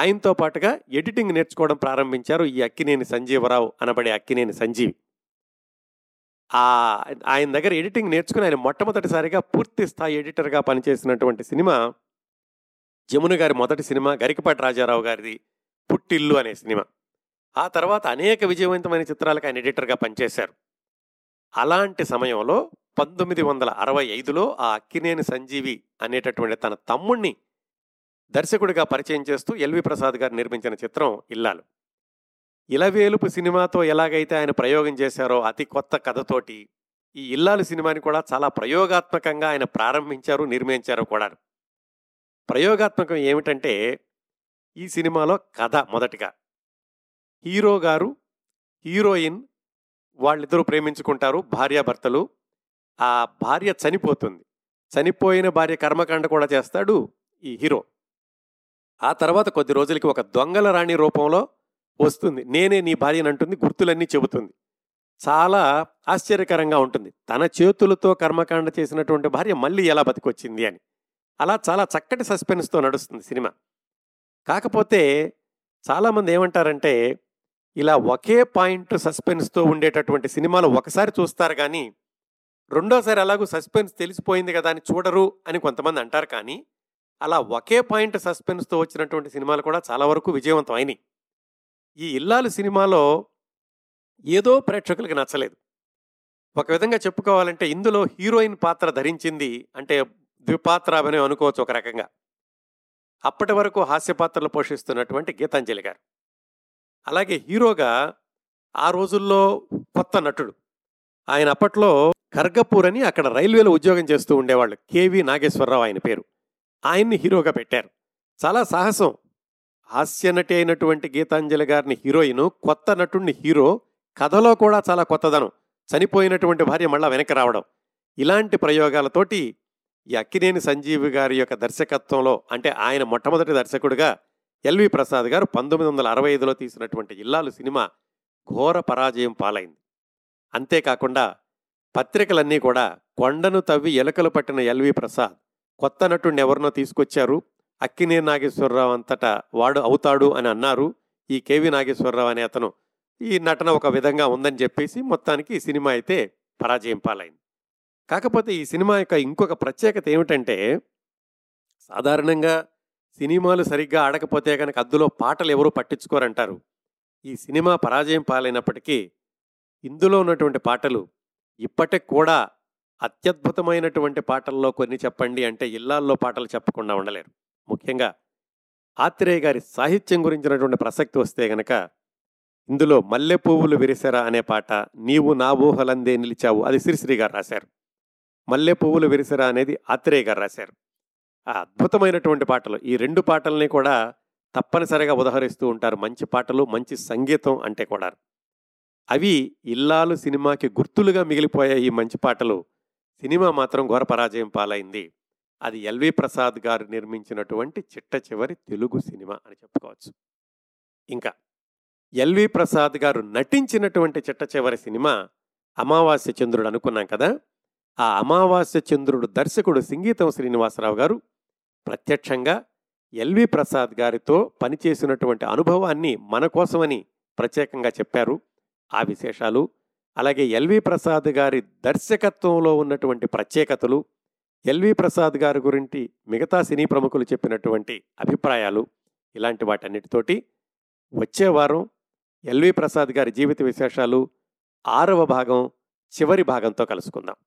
ఆయనతో పాటుగా ఎడిటింగ్ నేర్చుకోవడం ప్రారంభించారు ఈ అక్కినేని సంజీవరావు అనబడే అక్కినేని సంజీవి. ఆయన దగ్గర ఎడిటింగ్ నేర్చుకుని ఆయన మొట్టమొదటిసారిగా పూర్తి స్థాయి ఎడిటర్గా పనిచేసినటువంటి సినిమా జమున గారి మొదటి సినిమా గరికపాటి రాజారావు గారిది పుట్టిల్లు అనే సినిమా. ఆ తర్వాత అనేక విజయవంతమైన చిత్రాలకు ఆయన ఎడిటర్గా పనిచేశారు. అలాంటి సమయంలో పంతొమ్మిది వందల అరవై ఐదులో ఆ అక్కినేని సంజీవి అనేటటువంటి తన తమ్ముణ్ణి దర్శకుడిగా పరిచయం చేస్తూ ఎల్వి ప్రసాద్ గారు నిర్మించిన చిత్రం ఇల్లాలు. ఇలవేలుపు సినిమాతో ఎలాగైతే ఆయన ప్రయోగం చేశారో అతి కొత్త కథతోటి ఈ ఇల్లాలు సినిమాని కూడా చాలా ప్రయోగాత్మకంగా ఆయన ప్రారంభించారు, నిర్మించారు కూడా. ప్రయోగాత్మకం ఏమిటంటే ఈ సినిమాలో కథ మొదటిగా హీరో గారు, హీరోయిన్ వాళ్ళిద్దరూ ప్రేమించుకుంటారు, భార్యాభర్తలు. ఆ భార్య చనిపోతుంది. చనిపోయిన భార్య కర్మకాండ కూడా చేస్తాడు ఈ హీరో. ఆ తర్వాత కొద్ది రోజులకి ఒక దొంగల రాణి రూపంలో వస్తుంది. నేనే నీ భార్యని అంటుంది, గుర్తులన్నీ చెబుతుంది. చాలా ఆశ్చర్యకరంగా ఉంటుంది తన చేతులతో కర్మకాండ చేసినటువంటి భార్య మళ్ళీ ఎలా బతికొచ్చింది అని. అలా చాలా చక్కటి సస్పెన్స్తో నడుస్తుంది సినిమా. కాకపోతే చాలామంది ఏమంటారంటే ఇలా ఒకే పాయింట్ సస్పెన్స్తో ఉండేటటువంటి సినిమాలు ఒకసారి చూస్తారు కానీ రెండోసారి అలాగూ సస్పెన్స్ తెలిసిపోయింది కదా అని చూడరు అని కొంతమంది అంటారు. కానీ అలా ఒకే పాయింట్ సస్పెన్స్తో వచ్చినటువంటి సినిమాలు కూడా చాలా వరకు విజయవంతం అయినాయి. ఈ ఇల్లాలు సినిమాలో ఏదో ప్రేక్షకులకు నచ్చలేదు. ఒక విధంగా చెప్పుకోవాలంటే ఇందులో హీరోయిన్ పాత్ర ధరించింది అంటే ద్విపాత్రాభినయం అనుకోవచ్చు ఒక రకంగా. అప్పటి వరకు హాస్య పాత్రలు పోషిస్తున్నటువంటి గీతాంజలి గారు, అలాగే హీరోగా ఆ రోజుల్లో కొత్త నటుడు ఆయన అప్పట్లో ఖర్గపూర్ అని అక్కడ రైల్వేలో ఉద్యోగం చేస్తూ ఉండేవాళ్ళు, కే వి నాగేశ్వరరావు ఆయన పేరు. ఆయన్ని హీరోగా పెట్టారు. చాలా సాహసం. హాస్య నటి అయినటువంటి గీతాంజలి గారిని హీరోయిన్, కొత్త నటుడిని హీరో, కథలో కూడా చాలా కొత్తదనం, చనిపోయినటువంటి భార్య మళ్ళా వెనక్కి రావడం, ఇలాంటి ప్రయోగాలతోటి ఈ అక్కినేని సంజీవి గారి యొక్క దర్శకత్వంలో, అంటే ఆయన మొట్టమొదటి దర్శకుడిగా ఎల్వి ప్రసాద్ గారు పంతొమ్మిది వందల అరవై ఐదులో తీసినటువంటి ఇల్లాలు సినిమా ఘోర పరాజయం పాలైంది. అంతేకాకుండా పత్రికలన్నీ కూడా కొండను తవ్వి ఎలుకలు పట్టిన ఎల్వి ప్రసాద్ కొత్త నటుడిని ఎవరినో తీసుకొచ్చారు, అక్కినేని నాగేశ్వరరావు అంతటా వాడు అవుతాడు అని అన్నారు. ఈ కేవి నాగేశ్వరరావు అనే అతను ఈ నటన ఒక విధంగా ఉందని చెప్పేసి మొత్తానికి ఈ సినిమా అయితే పరాజయం పాలైంది. కాకపోతే ఈ సినిమా యొక్క ఇంకొక ప్రత్యేకత ఏమిటంటే సాధారణంగా సినిమాలు సరిగ్గా ఆడకపోతే కనుక అందులో పాటలు ఎవరూ పట్టించుకోరంటారు. ఈ సినిమా పరాజయం పాలైనప్పటికీ ఇందులో ఉన్నటువంటి పాటలు ఇప్పటికి కూడా అత్యద్భుతమైనటువంటి పాటల్లో కొన్ని చెప్పండి అంటే ఇల్లాల్లో పాటలు చెప్పకుండా ఉండలేరు. ముఖ్యంగా ఆత్రేయ గారి సాహిత్యం గురించినటువంటి ప్రసక్తి వస్తే గనక ఇందులో మల్లె పువ్వులు విరిసెరా అనే పాట, నీవు నా ఊహలందే నిలిచావు, అది శ్రీశ్రీ గారు రాశారు. మల్లె పువ్వులు విరిసిరా అనేది ఆత్రేయ గారు రాశారు. ఆ అద్భుతమైనటువంటి పాటలు, ఈ రెండు పాటల్ని కూడా తప్పనిసరిగా ఉదహరిస్తూ ఉంటారు. మంచి పాటలు, మంచి సంగీతం అంటే కూడా అవి ఇల్లాలు సినిమాకి గుర్తులుగా మిగిలిపోయాయి. ఈ మంచి పాటలు. సినిమా మాత్రం ఘోర పరాజయం పాలైంది. అది ఎల్వి ప్రసాద్ గారు నిర్మించినటువంటి చిట్ట చివరి తెలుగు సినిమా అని చెప్పుకోవచ్చు. ఇంకా ఎల్వి ప్రసాద్ గారు నటించినటువంటి చిట్ట చివరి సినిమా అమావాస్య చంద్రుడు అనుకున్నాం కదా. ఆ అమావాస్య చంద్రుడు దర్శకుడు సింగీతం శ్రీనివాసరావు గారు ప్రత్యక్షంగా ఎల్వి ప్రసాద్ గారితో పనిచేసినటువంటి అనుభవాన్ని మన కోసమని ప్రత్యేకంగా చెప్పారు. ఆ విశేషాలు, అలాగే ఎల్వి ప్రసాద్ గారి దర్శకత్వంలో ఉన్నటువంటి ప్రత్యేకతలు, ఎల్వి ప్రసాద్ గారి గురించి మిగతా సినీ ప్రముఖులు చెప్పినటువంటి అభిప్రాయాలు, ఇలాంటి వాటన్నిటితోటి వచ్చే వారం ఎల్వి ప్రసాద్ గారి జీవిత విశేషాలు ఆరవ భాగం చివరి భాగంతో కలుసుకుందాం.